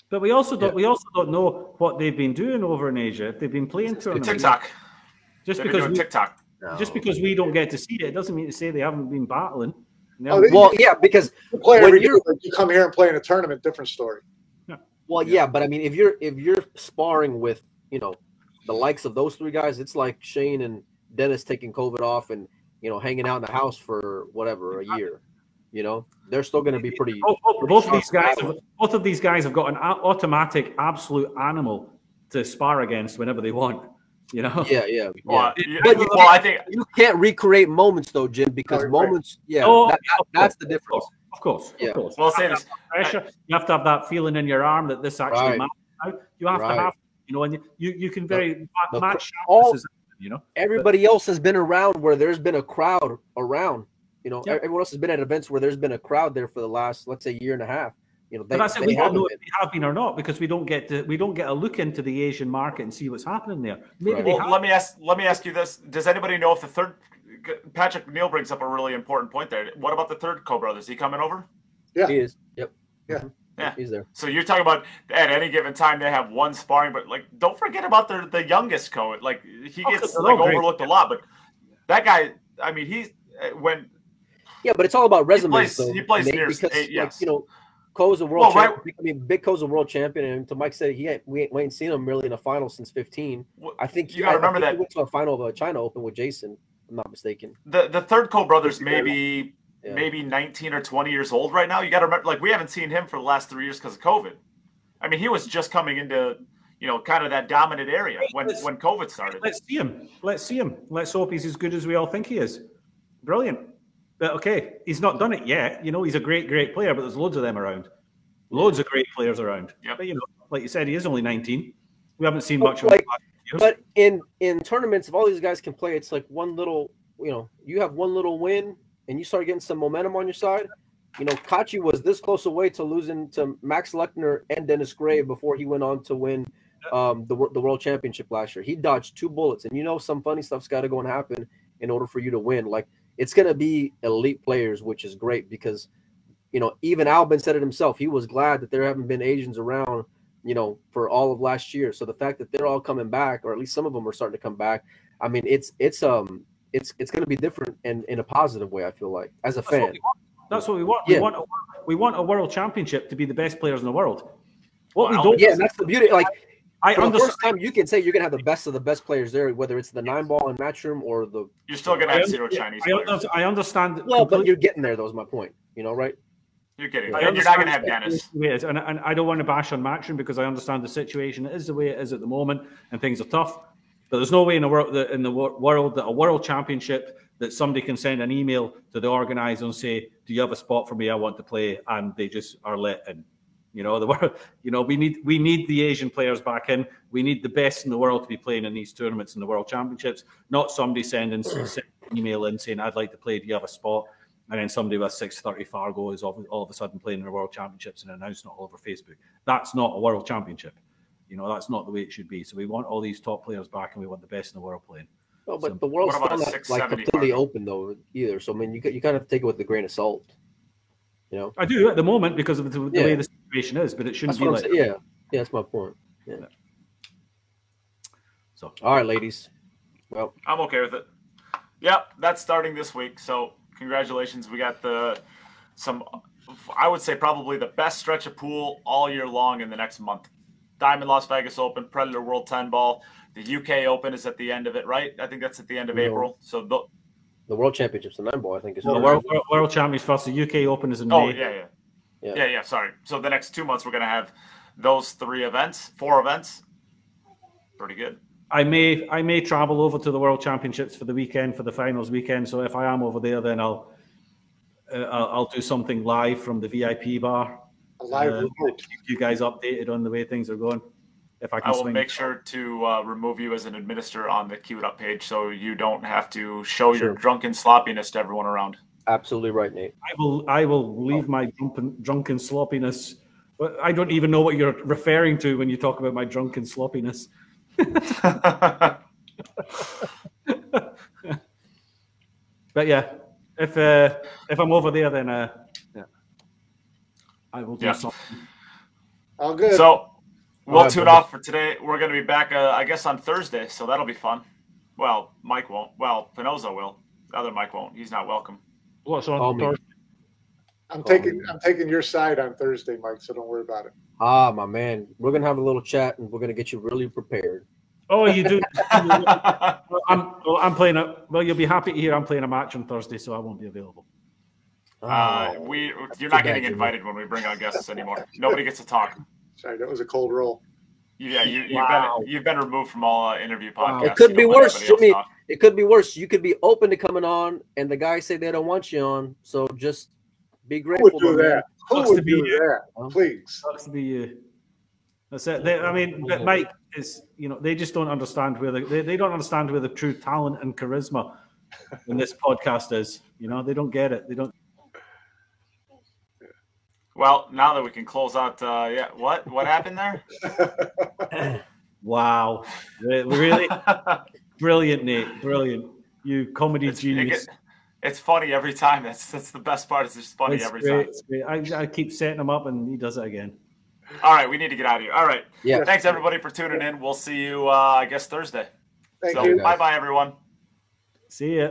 But we also don't yeah. we also don't know what they've been doing over in Asia. If they've been playing tournaments. TikTok. Just they've because we, TikTok. No. Just because we don't get to see it, doesn't mean to say they haven't been battling. No. Oh, well, yeah, because you when you like you come here and play in a tournament, different story. Yeah. Well, yeah. yeah, but I mean, if you're if you're sparring with you know the likes of those three guys, it's like Shane and Dennis taking COVID off and you know hanging out in the house for whatever a year. You know, they're still going to be pretty. Both, pretty both of these guys, have, both of these guys have got an automatic, absolute animal to spar against whenever they want. You know, yeah, yeah. Well, yeah. But you, well I think you can't recreate moments though, Jim, because right, moments, yeah, oh, that, that, that's the difference. Of course, of course. Yeah. Of course. Well, you have, pressure, I, you have to have that feeling in your arm that this actually right. matters. Now. You have right. to have, you know, and you, you can very the, match. The, all, you know, everybody but, else has been around where there's been a crowd around. You know, yeah. everyone else has been at events where there's been a crowd there for the last, let's say, year and a half. You know, they, but that's it. We don't know been. if they have been or not because we don't get to, we don't get a look into the Asian market and see what's happening there. Maybe right. they well, have. Let me ask. Let me ask you this: does anybody know if the third Patrick Neal brings up a really important point there? What about the third Cole brother? Is he coming over? Yeah, he is. Yep. Yeah. Yeah. He's there. So you're talking about at any given time they have one sparring, but like don't forget about the the youngest Cole. Like he oh, gets like overlooked great. a lot, but that guy. I mean, he's when. Yeah, but it's all about resumes. He plays, though, he plays near because, eight, yes. like, you know. Cole's a world well, champion. Right. I mean, Big Cole's a world champion, and to Mike said he ain't, we, ain't, we ain't seen him really in a final since fifteen. Well, I think you got to remember that he went to a final of a China Open with Jason. If I'm not mistaken. The the third Cole brothers maybe yeah. maybe nineteen or twenty years old right now. You got to remember, like we haven't seen him for the last three years because of COVID. I mean, he was just coming into you know kind of that dominant area when let's, when COVID started. Let's see him. Let's see him. Let's hope he's as good as we all think he is. Brilliant. But, okay, he's not done it yet. You know, he's a great, great player, but there's loads of them around. Loads of great players around. Yep. But, you know, like you said, he is only nineteen. We haven't seen much like, of him. But in, in tournaments, if all these guys can play, it's like one little, you know, you have one little win and you start getting some momentum on your side. You know, Kaci was this close away to losing to Max Lechner and Dennis Gray before he went on to win um, the, the World Championship last year. He dodged two bullets. And, you know, some funny stuff's got to go and happen in order for you to win. Like, it's going to be elite players, which is great because, you know, even Albin said it himself. He was glad that there haven't been Asians around, you know, for all of last year. So the fact that they're all coming back, or at least some of them are starting to come back, I mean, it's it's um it's it's going to be different and in a positive way. I feel like as a That's fan, what we want. That's what we want. Yeah. We want a, we want a world championship to be the best players in the world. What well, we don't, yeah, is that's the beauty. Like. I for the first time you can say you're gonna have the best of the best players there, whether it's the nine ball in Matchroom or the. You're still gonna have zero Chinese players. I understand. Well, but you're getting there. Though is my point. You know, right? You're getting. Yeah. You're not gonna have Dennis. And and I don't want to bash on Matchroom because I understand the situation. It is the way it is at the moment, and things are tough. But there's no way in the world that in the world that a world championship that somebody can send an email to the organizer and say, "Do you have a spot for me? I want to play," and they just are let in. You know, the world, you know, we need we need the Asian players back in. We need the best in the world to be playing in these tournaments in the World Championships, not somebody sending, sending an email in saying, I'd like to play, do you have a spot? And then somebody with six thirty Fargo is all, all of a sudden playing in the World Championships and announcing it all over Facebook. That's not a World Championship. You know, that's not the way it should be. So we want all these top players back and we want the best in the world playing. Well, but so, the world's still not like, completely open, though, either. So, I mean, you, you kind of take it with a grain of salt. You know? I do at the moment because of the, the yeah. way the situation is, but it shouldn't that's be like yeah, yeah, that's my point. Yeah. So, all right, ladies. Well, I'm okay with it. Yep, that's starting this week. So, congratulations. We got the some. I would say probably the best stretch of pool all year long in the next month. Diamond Las Vegas Open, Predator World Ten Ball, the U K Open is at the end of it, right? I think that's at the end of no. April. So the. The World Championships in nine ball, I think. Is well, the World, World, World Championships first. The U K Open is in oh, May. Oh, yeah, yeah. Yeah, yeah, yeah. Sorry. So the next two months, we're going to have those three events, four events. Pretty good. I may I may travel over to the World Championships for the weekend, for the finals weekend. So if I am over there, then I'll uh, I'll do something live from the V I P bar. A live uh, keep you guys updated on the way things are going. If I can, I will swing make sure to uh, remove you as an administrator on the Queued Up page, so you don't have to show sure. your drunken sloppiness to everyone around. Absolutely right, Nate. I will I will leave oh. my drunken drunken sloppiness. I don't even know what you're referring to when you talk about my drunken sloppiness. But yeah, if uh, if I'm over there, then uh, yeah, I will do yeah. something. All good. So we'll right, tune buddy. off for today. We're going to be back, uh, I guess, on Thursday. So that'll be fun. Well, Mike won't. Well, Pinoza will. The other Mike won't. He's not welcome. What's on oh, Thursday? I'm Call taking me. I'm taking your side on Thursday, Mike. So don't worry about it. Ah, my man, we're gonna have a little chat, and we're gonna get you really prepared. Oh, you do. I'm, I'm playing a. Well, you'll be happy to hear I'm playing a match on Thursday, so I won't be available. Uh, oh, we you're not getting invited when we bring our guests anymore. Nobody gets to talk. Sorry, that was a cold roll. Yeah, you, you've wow. been you've been removed from all uh, interview podcasts. It could be worse, Jimmy. It could be worse. You could be open to coming on, and the guys say they don't want you on. So just. Be grateful. Who would do that? Who would to be do you. that? Huh? Please. Sucks to be you. That's it. They, I mean, Mike is. You know, they just don't understand where the, they they don't understand where the true talent and charisma in this podcast is. You know, they don't get it. They don't. Well, now that we can close out, uh, yeah. What what happened there? Wow, really brilliant, Nate. Brilliant, you comedy That's genius. Bigot. It's funny every time. That's that's the best part. It's just funny it's every great, time. It's I, I keep setting him up, and he does it again. All right, we need to get out of here. All right. Yeah. Thanks, everybody, for tuning in. We'll see you, uh, I guess, Thursday. Thank so, you. Bye-bye, everyone. See ya.